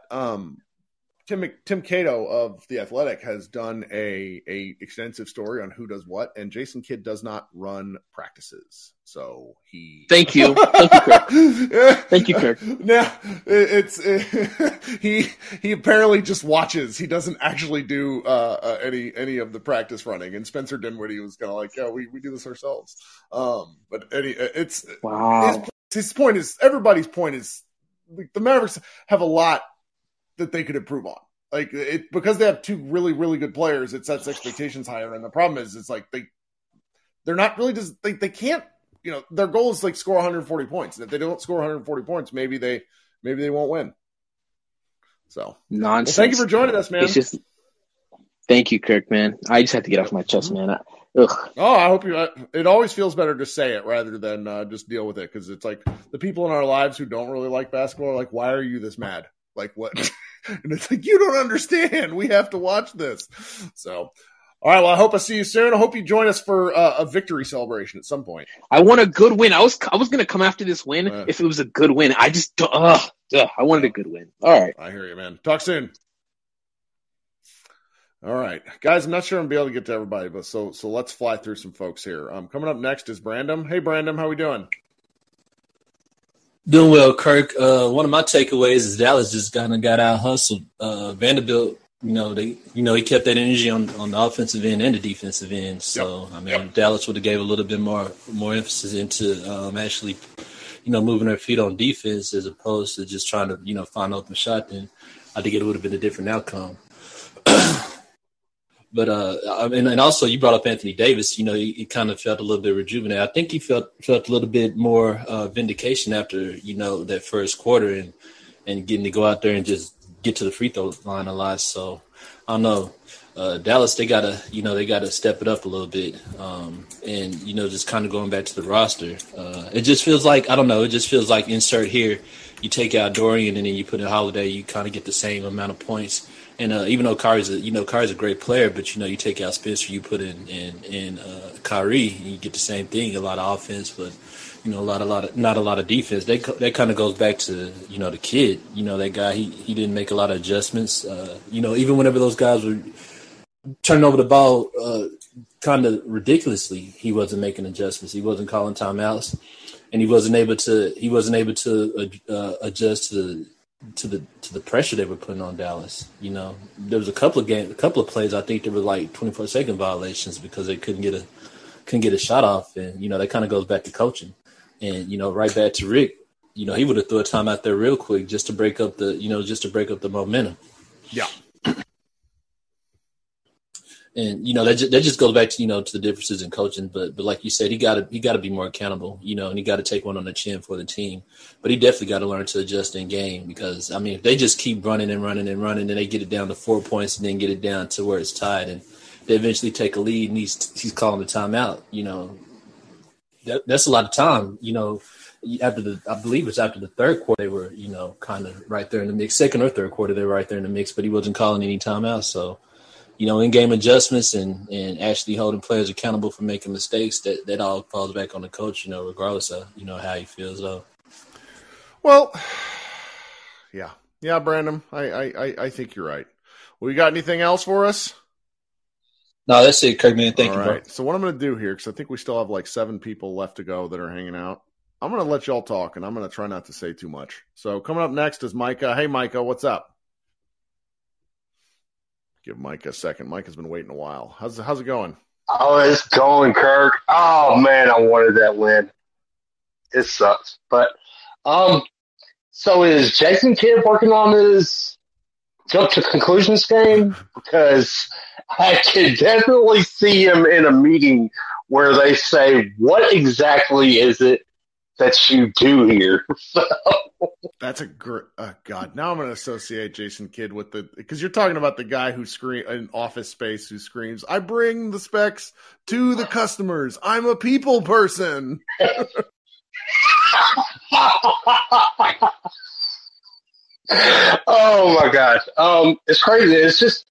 Tim Cato of The Athletic has done a extensive story on who does what, and Jason Kidd does not run practices. So he... Thank you, Kirk. Now, he apparently just watches. He doesn't actually do any of the practice running. And Spencer Dinwiddie was kind of like, yeah, we do this ourselves. Wow. His point is, everybody's point is, the Mavericks have a lot that they could improve on, like it, because they have two really, really good players. It sets expectations higher, and the problem is, it's like they're not really just they can't. You know, their goal is like score 140 points, and if they don't score 140 points, maybe they won't win. So nonsense. Well, thank you for joining us, man. Thank you, Kirk, man. I just had to get off my chest, man. I hope you. It always feels better to say it rather than just deal with it, because it's like the people in our lives who don't really like basketball are like, why are you this mad? Like what? And it's like, you don't understand. We have to watch this. So, all right. Well, I hope I see you soon. I hope you join us for a victory celebration at some point. I want a good win. I was going to come after this win if it was a good win. I just I wanted a good win. All right. I hear you, man. Talk soon. All right, guys. I'm not sure I'm be able to get to everybody, but so let's fly through some folks here. Coming up next is Brandon. Hey, Brandon, how we doing? Doing well, Kirk. One of my takeaways is Dallas just kind of got out hustled. Vanderbilt, he kept that energy on the offensive end and the defensive end. So yep. I mean, yep. Dallas would have gave a little bit more emphasis into actually, moving their feet on defense as opposed to just trying to find an open shot. Then I think it would have been a different outcome. But I mean, and also you brought up Anthony Davis. He kind of felt a little bit rejuvenated. I think he felt a little bit more vindication after that first quarter and getting to go out there and just get to the free throw line a lot. So I don't know, Dallas they gotta step it up a little bit. And just kind of going back to the roster, it just feels like insert here, you take out Dorian and then you put in Holiday, you kind of get the same amount of points. And even though Kyrie's a great player, but, you know, you take out Spencer, you put in Kyrie, and you get the same thing, a lot of offense, but, you know, not a lot of defense. That kind of goes back to, you know, the kid. You know, that guy, he didn't make a lot of adjustments. You know, even whenever those guys were turning over the ball kind of ridiculously, he wasn't making adjustments. He wasn't calling timeouts, and he wasn't able to adjust to the pressure they were putting on Dallas. You know, there was a couple of plays. I think there were like 24-second violations because they couldn't get a shot off, and you know that kind of goes back to coaching. And you know, right back to Rick. You know, he would have threw a timeout there real quick just to break up the momentum. Yeah. And you know that just goes back to, you know, to the differences in coaching, but like you said, he got to be more accountable, you know, and he got to take one on the chin for the team. But he definitely got to learn to adjust in game because I mean, if they just keep running, and they get it down to 4 points and then get it down to where it's tied, and they eventually take a lead, and he's calling the timeout, you know, that's a lot of time, you know. I believe it's after the third quarter, they were, you know, kind of right there in the mix. Second or third quarter, they were right there in the mix, but he wasn't calling any timeouts, so. You know, in-game adjustments and actually holding players accountable for making mistakes, that all falls back on the coach, you know, regardless of, you know, how he feels, though. Well, yeah. Yeah, Brandon, I think you're right. Well, you got anything else for us? No, that's it, Kirk, man. Thank you, bro. All right. So what I'm going to do here, because I think we still have like 7 people left to go that are hanging out, I'm going to let y'all talk, and I'm going to try not to say too much. So coming up next is Micah. Hey, Micah, what's up? Give Mike a second. Mike has been waiting a while. How's it going? Oh, it's going, Kirk. Oh man, I wanted that win. It sucks, but so is Jason Kidd working on his jump to conclusions game? Because I can definitely see him in a meeting where they say, "What exactly is it that you do here?" So. That's a great God. Now I'm going to associate Jason Kidd with because you're talking about the guy who screams in Office Space, who screams, "I bring the specs to the customers. I'm a people person." Oh my God. It's crazy. It's just,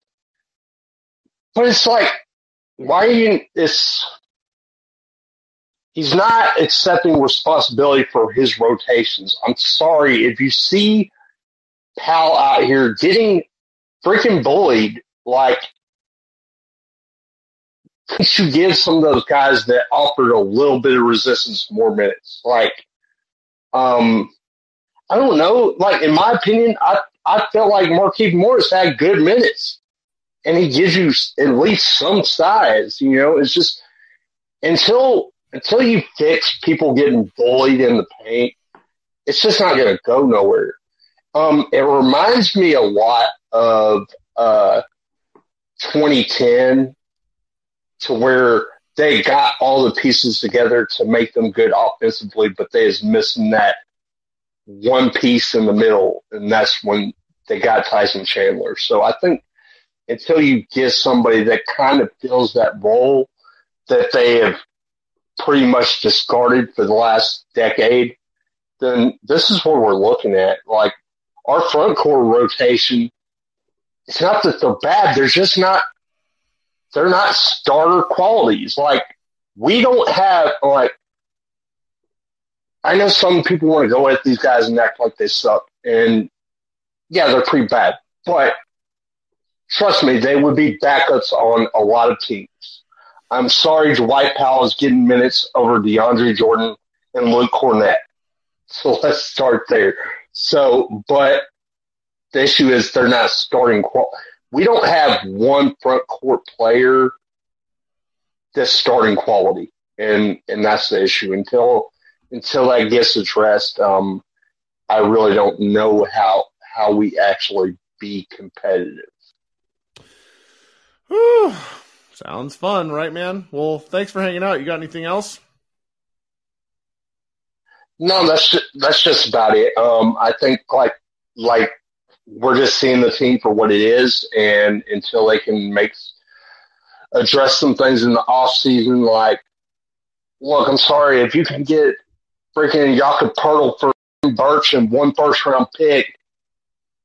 but it's like, why are you, he's not accepting responsibility for his rotations. I'm sorry. If you see Powell out here getting freaking bullied, like, could you give some of those guys that offered a little bit of resistance more minutes? Like, I don't know. Like, in my opinion, I felt like Markieff Morris had good minutes, and he gives you at least some size, you know? It's just until you fix people getting bullied in the paint, it's just not going to go nowhere. It reminds me a lot of 2010, to where they got all the pieces together to make them good offensively, but they was missing that one piece in the middle, and that's when they got Tyson Chandler. So I think until you get somebody that kind of fills that role that they have pretty much discarded for the last decade, then this is what we're looking at. Like, our front court rotation, it's not that they're bad. They're not starter qualities. Like, we don't have, like, I know some people want to go at these guys and act like they suck. And, yeah, they're pretty bad. But, trust me, they would be backups on a lot of teams. I'm sorry Dwight Powell is getting minutes over DeAndre Jordan and Luke Cornett. So let's start there. So, but the issue is they're not starting. We don't have one front court player that's starting quality. And that's the issue. Until that gets addressed, I really don't know how we actually be competitive. Whew. Sounds fun, right, man? Well, thanks for hanging out. You got anything else? No, that's just about it. I think like we're just seeing the team for what it is, and until they can address some things in the off season, like, look, I'm sorry, if you can get freaking Jakob Poeltl for Birch and 1 first round pick,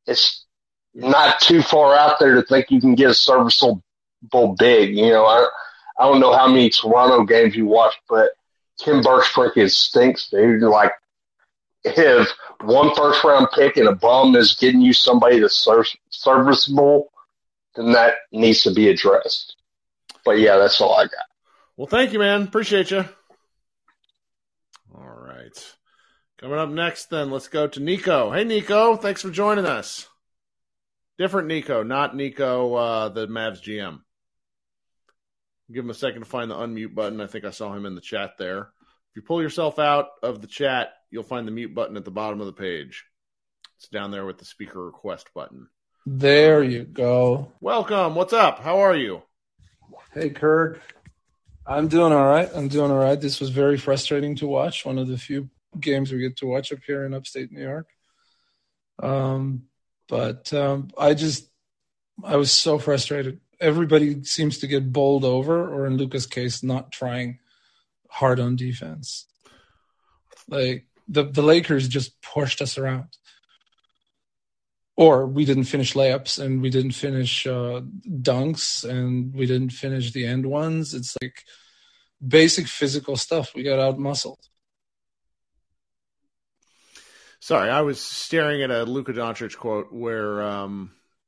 it's not too far out there to think you can get a serviceable big. You know, I don't know how many Toronto games you watched, but Tim Burke's freaking stinks, dude. Like, if one first-round pick and a bum is getting you somebody that's serviceable, then that needs to be addressed. But, yeah, that's all I got. Well, thank you, man. Appreciate you. All right. Coming up next, then, let's go to Nico. Hey, Nico. Thanks for joining us. Different Nico, not Nico, the Mavs GM. Give him a second to find the unmute button. I think I saw him in the chat there. If you pull yourself out of the chat, you'll find the mute button at the bottom of the page. It's down there with the speaker request button. There you go. Welcome. What's up? How are you? Hey, Kirk. I'm doing all right. This was very frustrating to watch. One of the few games we get to watch up here in upstate New York. I was so frustrated. Everybody seems to get bowled over, or in Luka's case, not trying hard on defense. Like, the Lakers just pushed us around. Or we didn't finish layups, and we didn't finish dunks, and we didn't finish the end ones. It's like basic physical stuff. We got out-muscled. Sorry, I was staring at a Luka Doncic quote where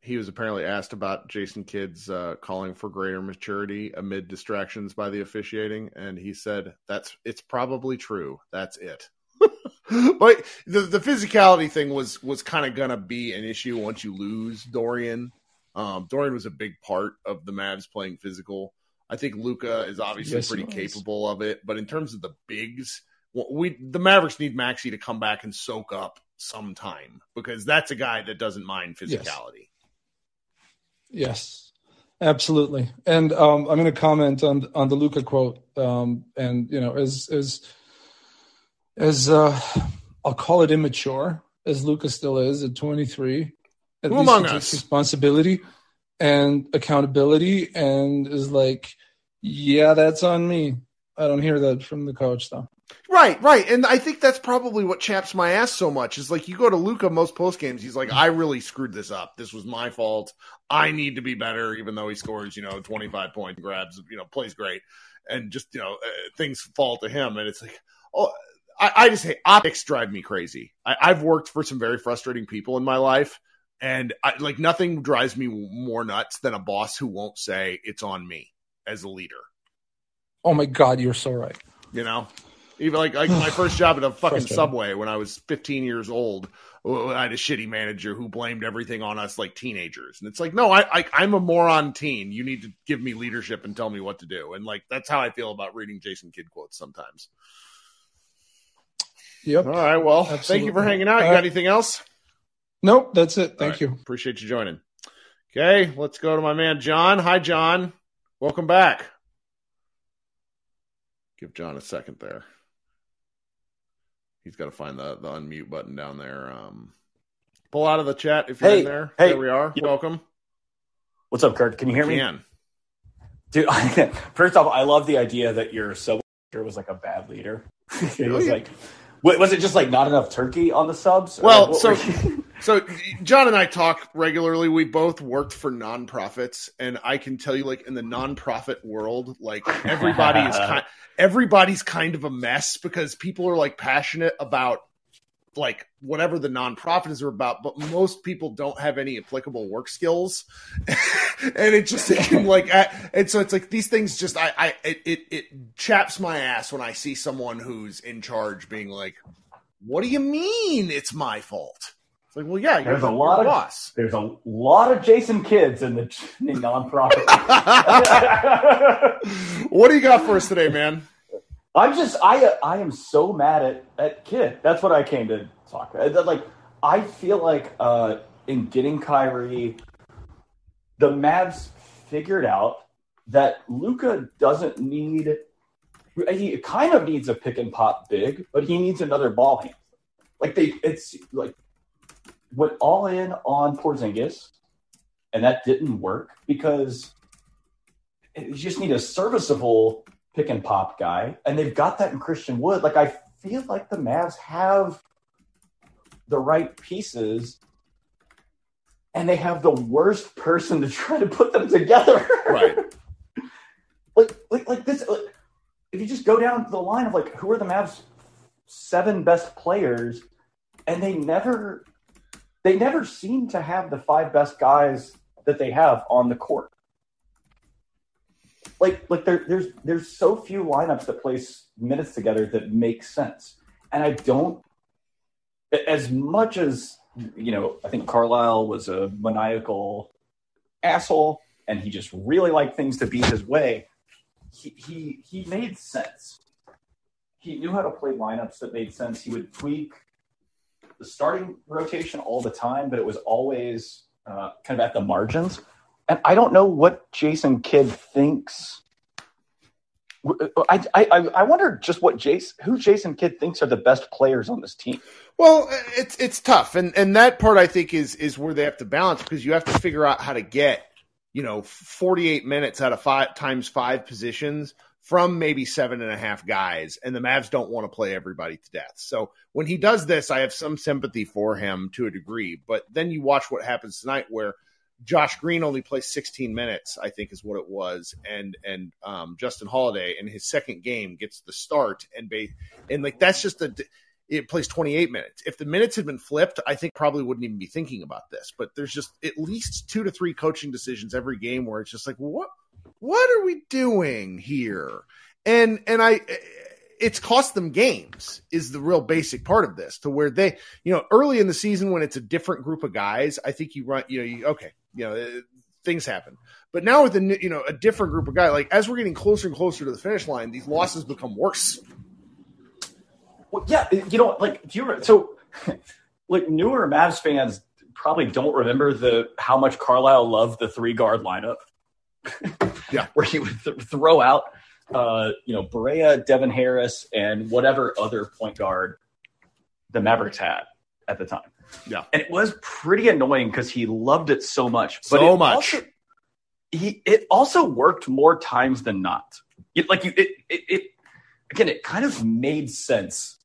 he was apparently asked about Jason Kidd's calling for greater maturity amid distractions by the officiating, and he said, "It's probably true. That's it." But the physicality thing was kind of going to be an issue once you lose Dorian. Dorian was a big part of the Mavs playing physical. I think Luka is obviously pretty capable of it, but in terms of the bigs, the Mavericks need Maxey to come back and soak up sometime, because that's a guy that doesn't mind physicality. Yes, absolutely. And I'm going to comment on the Luka quote. And you know, as I'll call it immature as Luka still is at 23, at least he takes responsibility and accountability, and is like, yeah, that's on me. I don't hear that from the coach though. Right. And I think that's probably what chaps my ass so much is, like, you go to Luka most post games, he's like, I really screwed this up. This was my fault. I need to be better, even though he scores, 25 points, grabs, plays great. And just, things fall to him. And it's like, oh, I just say optics drive me crazy. I've worked for some very frustrating people in my life. And nothing drives me more nuts than a boss who won't say it's on me as a leader. Oh my God, you're so right. Even like my first job at a fucking Subway when I was 15 years old, I had a shitty manager who blamed everything on us like teenagers. And it's like, no, I'm a moron teen. You need to give me leadership and tell me what to do. And like, that's how I feel about reading Jason Kidd quotes sometimes. Yep. All right. Well, Absolutely. Thank you for hanging out. You got anything else? Nope. That's it. Thank you. Appreciate you joining. Okay. Let's go to my man, John. Hi, John. Welcome back. Give John a second there. He's got to find the unmute button down there. Pull out of the chat if you're in there. Hey, there we are. Yep. Welcome. What's up, Kurt? Can you hear me? Dude, first off, I love the idea that your sub was like a bad leader. It was like, was it just like not enough turkey on the subs? Well, so John and I talk regularly. We both worked for nonprofits, and I can tell you, like, in the nonprofit world, like, everybody is everybody's kind of a mess, because people are like passionate about like whatever the nonprofit is about, but most people don't have any applicable work skills. And so it's like these things just, it chaps my ass when I see someone who's in charge being like, what do you mean it's my fault? It's like, well, yeah, there's a lot of boss. There's a lot of Jason Kidds in the nonprofit. What do you got for us today, man? I'm just, I am so mad at Kidd. That's what I came to talk about. Like, I feel like in getting Kyrie, the Mavs figured out that Luka doesn't need. He kind of needs a pick and pop big, but he needs another ball handler. Like went all in on Porzingis, and that didn't work because you just need a serviceable pick and pop guy, and they've got that in Christian Wood. Like, I feel like the Mavs have the right pieces, and they have the worst person to try to put them together. Right. Like this, if you just go down the line of like, who are the Mavs' 7 best players, and they never seem to have the 5 best guys that they have on the court. There's so few lineups that place minutes together that make sense. And I don't, as much as, you know, I think Carlisle was a maniacal asshole and he just really liked things to be his way. He made sense. He knew how to play lineups that made sense. He would tweak the starting rotation all the time, but it was always kind of at the margins. And I don't know what Jason Kidd thinks. I wonder just who Jason Kidd thinks are the best players on this team. Well, it's tough, and that part I think is where they have to balance, because you have to figure out how to get 48 minutes out of 5 times 5 positions from maybe 7.5 guys, and the Mavs don't want to play everybody to death. So when he does this, I have some sympathy for him to a degree. But then you watch what happens tonight, where Josh Green only plays 16 minutes, I think is what it was, and Justin Holiday in his second game gets the start, and that's just it plays 28 minutes. If the minutes had been flipped, I think probably wouldn't even be thinking about this. But there's just at least 2 to 3 coaching decisions every game where it's just like, what are we doing here? And it's cost them games is the real basic part of this, to where they, early in the season when it's a different group of guys, I think you run, things happen. But now with a different group of guys, like as we're getting closer and closer to the finish line, these losses become worse. Well, yeah. Newer Mavs fans probably don't remember how much Carlisle loved the 3-guard lineup. Yeah. Where he would throw out, Barea, Devin Harris, and whatever other point guard the Mavericks had at the time. Yeah. And it was pretty annoying because he loved it so much. But so much. It also worked more times than not. It kind of made sense.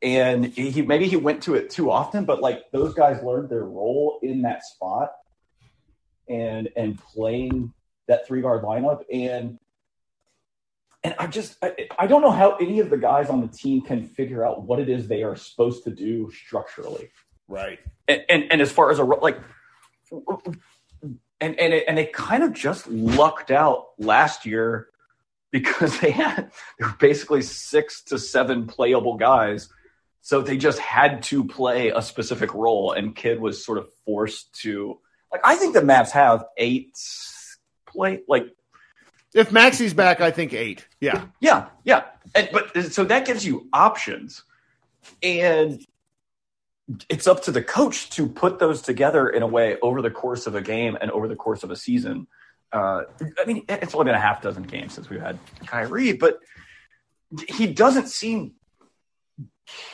And maybe he went to it too often, but like those guys learned their role in that spot and playing that 3-guard lineup. And I don't know how any of the guys on the team can figure out what it is they are supposed to do structurally. Right. And as far as they kind of just lucked out last year because there were basically 6 to 7 playable guys. So they just had to play a specific role, and Kidd was sort of forced to, I think the Mavs have 8 play, if Maxi's back, I think 8. Yeah. Yeah. So that gives you options. And it's up to the coach to put those together in a way over the course of a game and over the course of a season. It's only been a half dozen games since we've had Kyrie, but he doesn't seem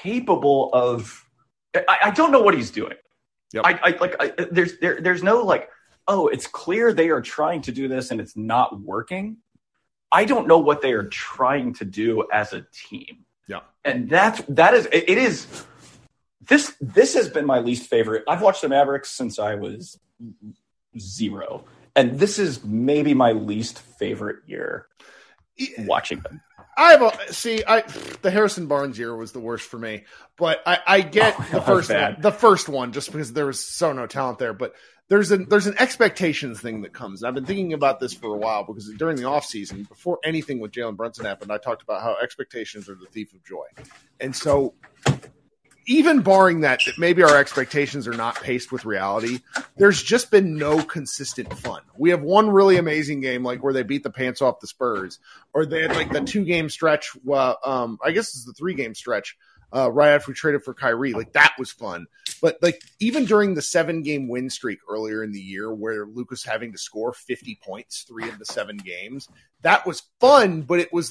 capable of – I don't know what he's doing. Yep. There's no oh, it's clear they are trying to do this and it's not working. I don't know what they are trying to do as a team. Yeah. And that is this has been my least favorite. I've watched the Mavericks since I was 0. And this is maybe my least favorite year watching them. The Harrison Barnes year was the worst for me, but I get the first one just because there was no talent there, but there's an expectations thing that comes. And I've been thinking about this for a while because during the offseason, before anything with Jalen Brunson happened, I talked about how expectations are the thief of joy. And so even barring that maybe our expectations are not paced with reality, there's just been no consistent fun. We have one really amazing game, like where they beat the pants off the Spurs, or they had the 2-game stretch. I guess it's the 3-game stretch right after we traded for Kyrie. That was fun. But even during the 7-game win streak earlier in the year, where Luka's having to score 50 points 3 of the 7 games, that was fun. But it was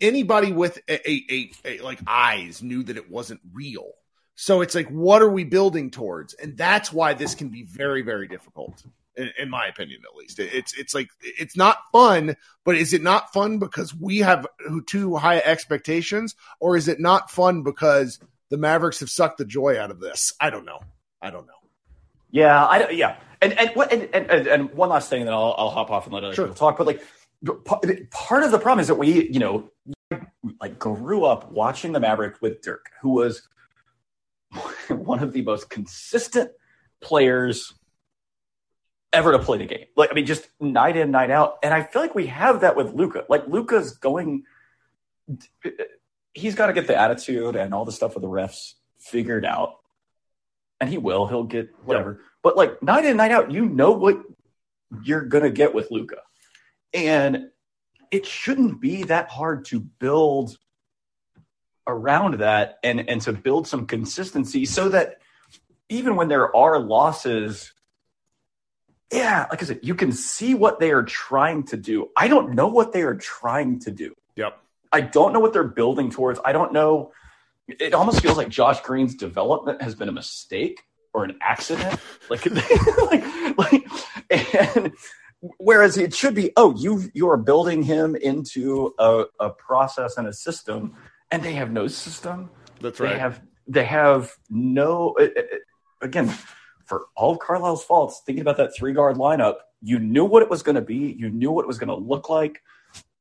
anybody with a eyes knew that it wasn't real. So it's what are we building towards? And that's why this can be very, very difficult, in my opinion, at least. It's it's not fun, but is it not fun because we have too high expectations, or is it not fun because the Mavericks have sucked the joy out of this? I don't know. And one last thing, then I'll hop off and let other people talk. But like, part of the problem is that we, you know, like grew up watching the Mavericks with Dirk, who was one of the most consistent players ever to play the game. Like, I mean, just night in, night out. And I feel like we have that with Luka. Like, Luka's going, he's got to get the attitude and all the stuff with the refs figured out. And he will, he'll get whatever. Yep. But like night in, night out, you know what you're going to get with Luka. And it shouldn't be that hard to build around that and to build some consistency so that even when there are losses, yeah, like I said, you can see what they are trying to do. I don't know what they are trying to do. Yep. I don't know what they're building towards. I don't know. It almost feels like Josh Green's development has been a mistake or an accident. And whereas it should be, oh, you are building him into a process and a system, and they have no system. That's right. They have no. Again, for all of Carlisle's faults, thinking about that three-guard lineup, you knew what it was going to be. You knew what it was going to look like.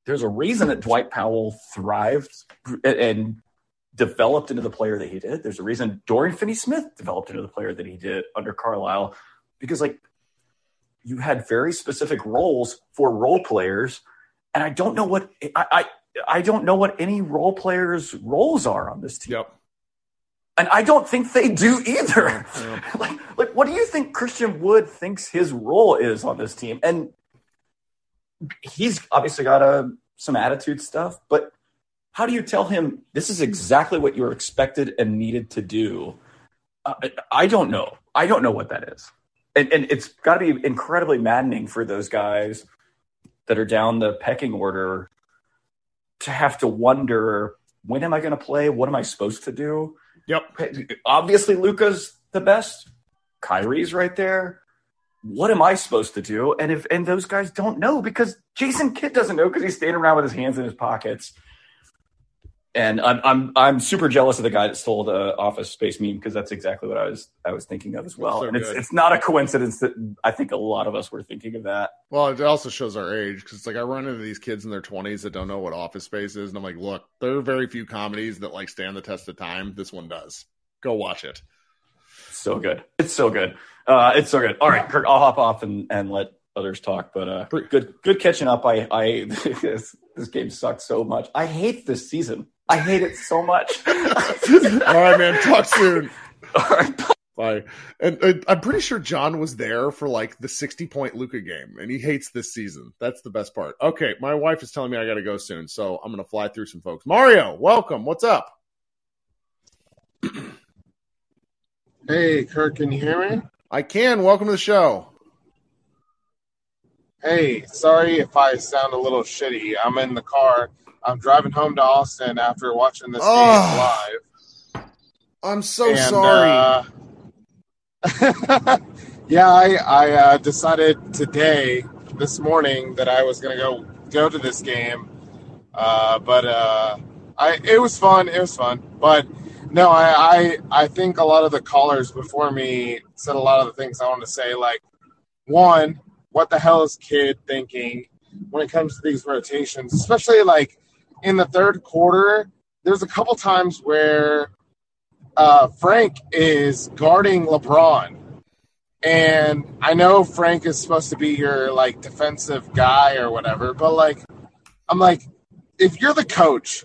There's a reason that Dwight Powell thrived and developed into the player that he did. There's a reason Dorian Finney-Smith developed into the player that he did under Carlisle, because, like, you had very specific roles for role players, and I don't know what I don't know what any role players' roles are on this team. Yep. And I don't think they do either. Yeah. like, what do you think Christian Wood thinks his role is on this team? And he's obviously got some attitude stuff, but how do you tell him this is exactly what you were expected and needed to do? I don't know. I don't know what that is. And it's got to be incredibly maddening for those guys that are down the pecking order to have to wonder, when am I going to play? What am I supposed to do? Yep. Obviously, Luka's the best. Kyrie's right there. What am I supposed to do? And those guys don't know, because Jason Kidd doesn't know because he's standing around with his hands in his pockets. And I'm super jealous of the guy that stole the Office Space meme, because that's exactly what I was thinking of as well. So, and it's not a coincidence that I think a lot of us were thinking of that. Well, it also shows our age, because it's like I run into these kids in their 20s that don't know what Office Space is, and I'm like, look, there are very few comedies that like stand the test of time. This one does. Go watch it. So good. It's so good. It's so good. All right, Kirk, I'll hop off and let others talk, but good catching up. I this game sucks so much. I hate this season. I hate it so much. All right, man. Talk soon. All right. Bye. And I'm pretty sure John was there for like the 60-point Luka game, and he hates this season. That's the best part. Okay, my wife is telling me I got to go soon, so I'm going to fly through some folks. Mario, welcome. What's up? Hey, Kirk, can you hear me? I can. Welcome to the show. Hey, sorry if I sound a little shitty. I'm in the car. I'm driving home to Austin after watching this game live. I'm so sorry. Yeah, I decided this morning, that I was going to go to this game. It was fun. It was fun. But, no, I think a lot of the callers before me said a lot of the things I want to say. Like, one, what the hell is Kidd thinking when it comes to these rotations? Especially, like, in the third quarter, there's a couple times where Frank is guarding LeBron. And I know Frank is supposed to be your, like, defensive guy or whatever, but, like, I'm like, if you're the coach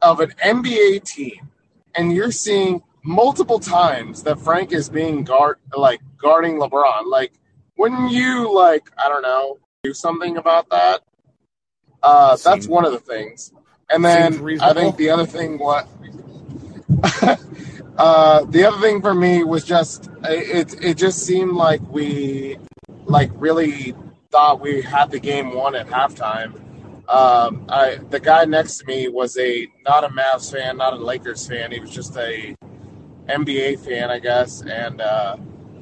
of an NBA team and you're seeing multiple times that Frank is being guarding LeBron, like, wouldn't you, like, I don't know, do something about that? That's one of the things. And then I think the other thing the other thing for me was just it just seemed like we really thought we had the game won at halftime. The guy next to me was not a Mavs fan, not a Lakers fan. He was just a NBA fan, I guess. And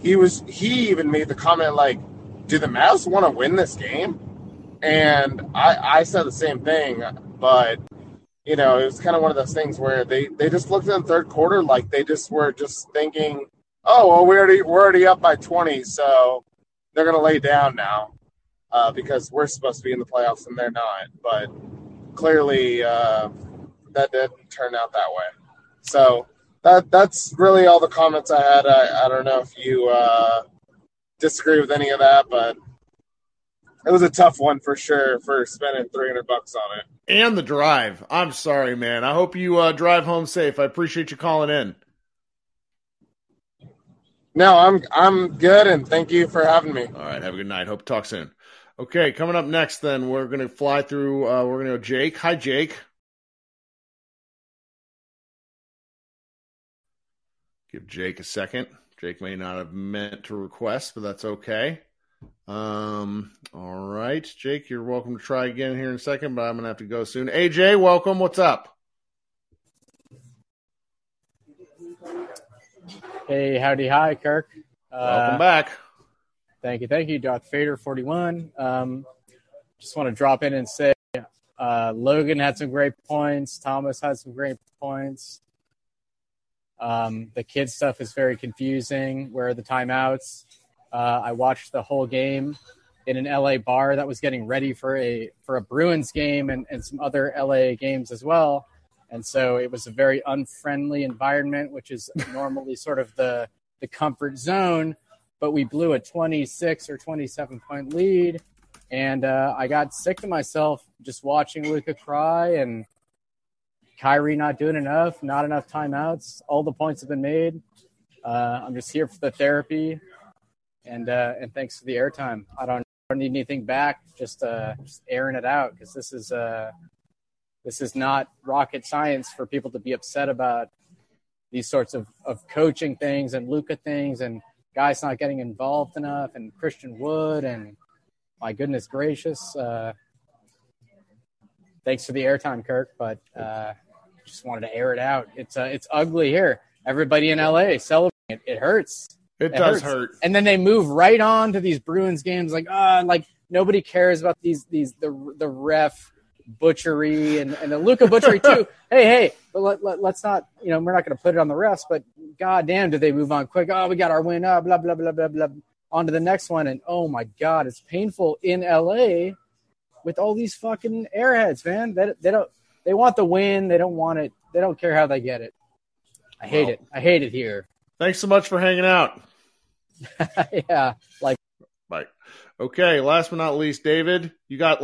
he even made the comment, like, do the Mavs want to win this game? And I said the same thing, but, you know, it was kind of one of those things where they just looked in the third quarter like they just were just thinking, oh, well, we're already up by 20, so they're going to lay down now because we're supposed to be in the playoffs and they're not. But clearly that didn't turn out that way. So that's really all the comments I had. I don't know if you disagree with any of that, but it was a tough one for sure for spending $300 on it. And the drive. I'm sorry, man. I hope you drive home safe. I appreciate you calling in. No, I'm good, and thank you for having me. All right, have a good night. Hope to talk soon. Okay, coming up next, then, we're going to fly through. We're going to go Jake. Hi, Jake. Give Jake a second. Jake may not have meant to request, but that's okay. All right, Jake, you're welcome to try again here in a second, but I'm going to have to go soon. AJ, welcome. What's up? Hey, howdy, hi, Kirk. Welcome back. Thank you, Darth Vader 41. Just want to drop in and say Logan had some great points. Thomas had some great points. The kid stuff is very confusing. Where are the timeouts? I watched the whole game in an LA bar that was getting ready for a Bruins game and some other LA games as well. And so it was a very unfriendly environment, which is normally sort of the comfort zone. But we blew a 26 or 27-point lead, and I got sick to myself just watching Luka cry and Kyrie not doing enough, not enough timeouts. All the points have been made. I'm just here for the therapy, and thanks for the airtime. I don't need anything back, just airing it out, because this is – this is not rocket science for people to be upset about these sorts of coaching things and Luka things and guys not getting involved enough and Christian Wood and my goodness gracious. Thanks for the airtime, Kirk, but just wanted to air it out. It's ugly here. Everybody in LA celebrating it. It hurts. It does hurt. And then they move right on to these Bruins games like nobody cares about the ref butchery and the Luka butchery too. hey, but let's not, we're not going to put it on the refs, but goddamn, do they move on quick? Oh, we got our win up, blah, blah, blah, blah, blah. On to the next one. And oh my God, it's painful in LA with all these fucking airheads, man. They want the win. They don't want it. They don't care how they get it. I hate it. I hate it here. Thanks so much for hanging out. Yeah. Bye. Okay. Last but not least, David, you got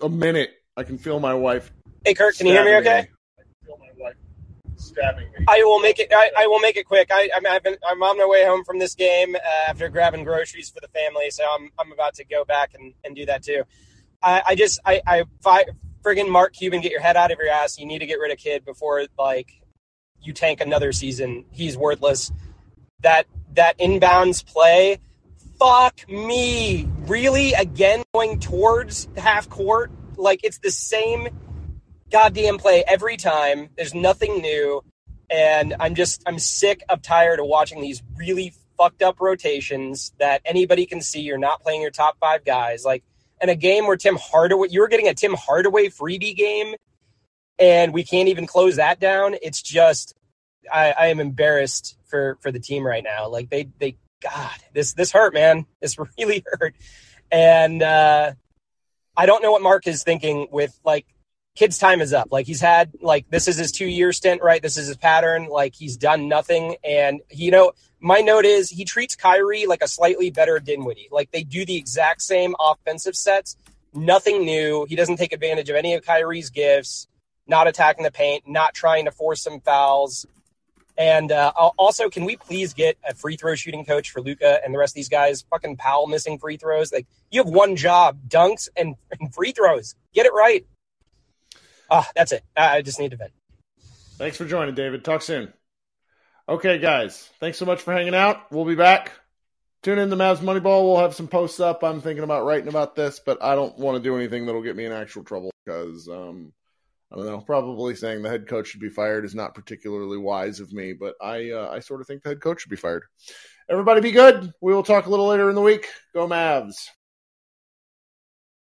a minute. I can feel my wife. Hey, Kirk, can you hear me okay? I can feel my wife stabbing me. I will make it quick. I'm on my way home from this game after grabbing groceries for the family, so I'm about to go back and do that too. I friggin' Mark Cuban, get your head out of your ass. You need to get rid of Kidd before you tank another season. He's worthless. That inbounds play, fuck me. Really? Again, going towards half court? It's the same goddamn play every time. There's nothing new. And I'm sick of tired of watching these really fucked up rotations that anybody can see. You're not playing your top five guys. In a game where Tim Hardaway, you were getting a Tim Hardaway freebie game, and we can't even close that down. It's just, I am embarrassed for the team right now. God, this hurt, man. This really hurt. And, I don't know what Mark is thinking with Kid's time is up. He's had this is his 2-year stint, right? This is his pattern. He's done nothing. And my note is he treats Kyrie like a slightly better Dinwiddie. They do the exact same offensive sets, nothing new. He doesn't take advantage of any of Kyrie's gifts, not attacking the paint, not trying to force some fouls. And also, can we please get a free throw shooting coach for Luka and the rest of these guys? Fucking Powell missing free throws. You have one job, dunks and free throws. Get it right. That's it. I just need to vent. Thanks for joining, David. Talk soon. Okay, guys. Thanks so much for hanging out. We'll be back. Tune in to Mavs Moneyball. We'll have some posts up. I'm thinking about writing about this, but I don't want to do anything that'll get me in actual trouble because I don't know, probably saying the head coach should be fired is not particularly wise of me, but I sort of think the head coach should be fired. Everybody be good. We will talk a little later in the week. Go Mavs.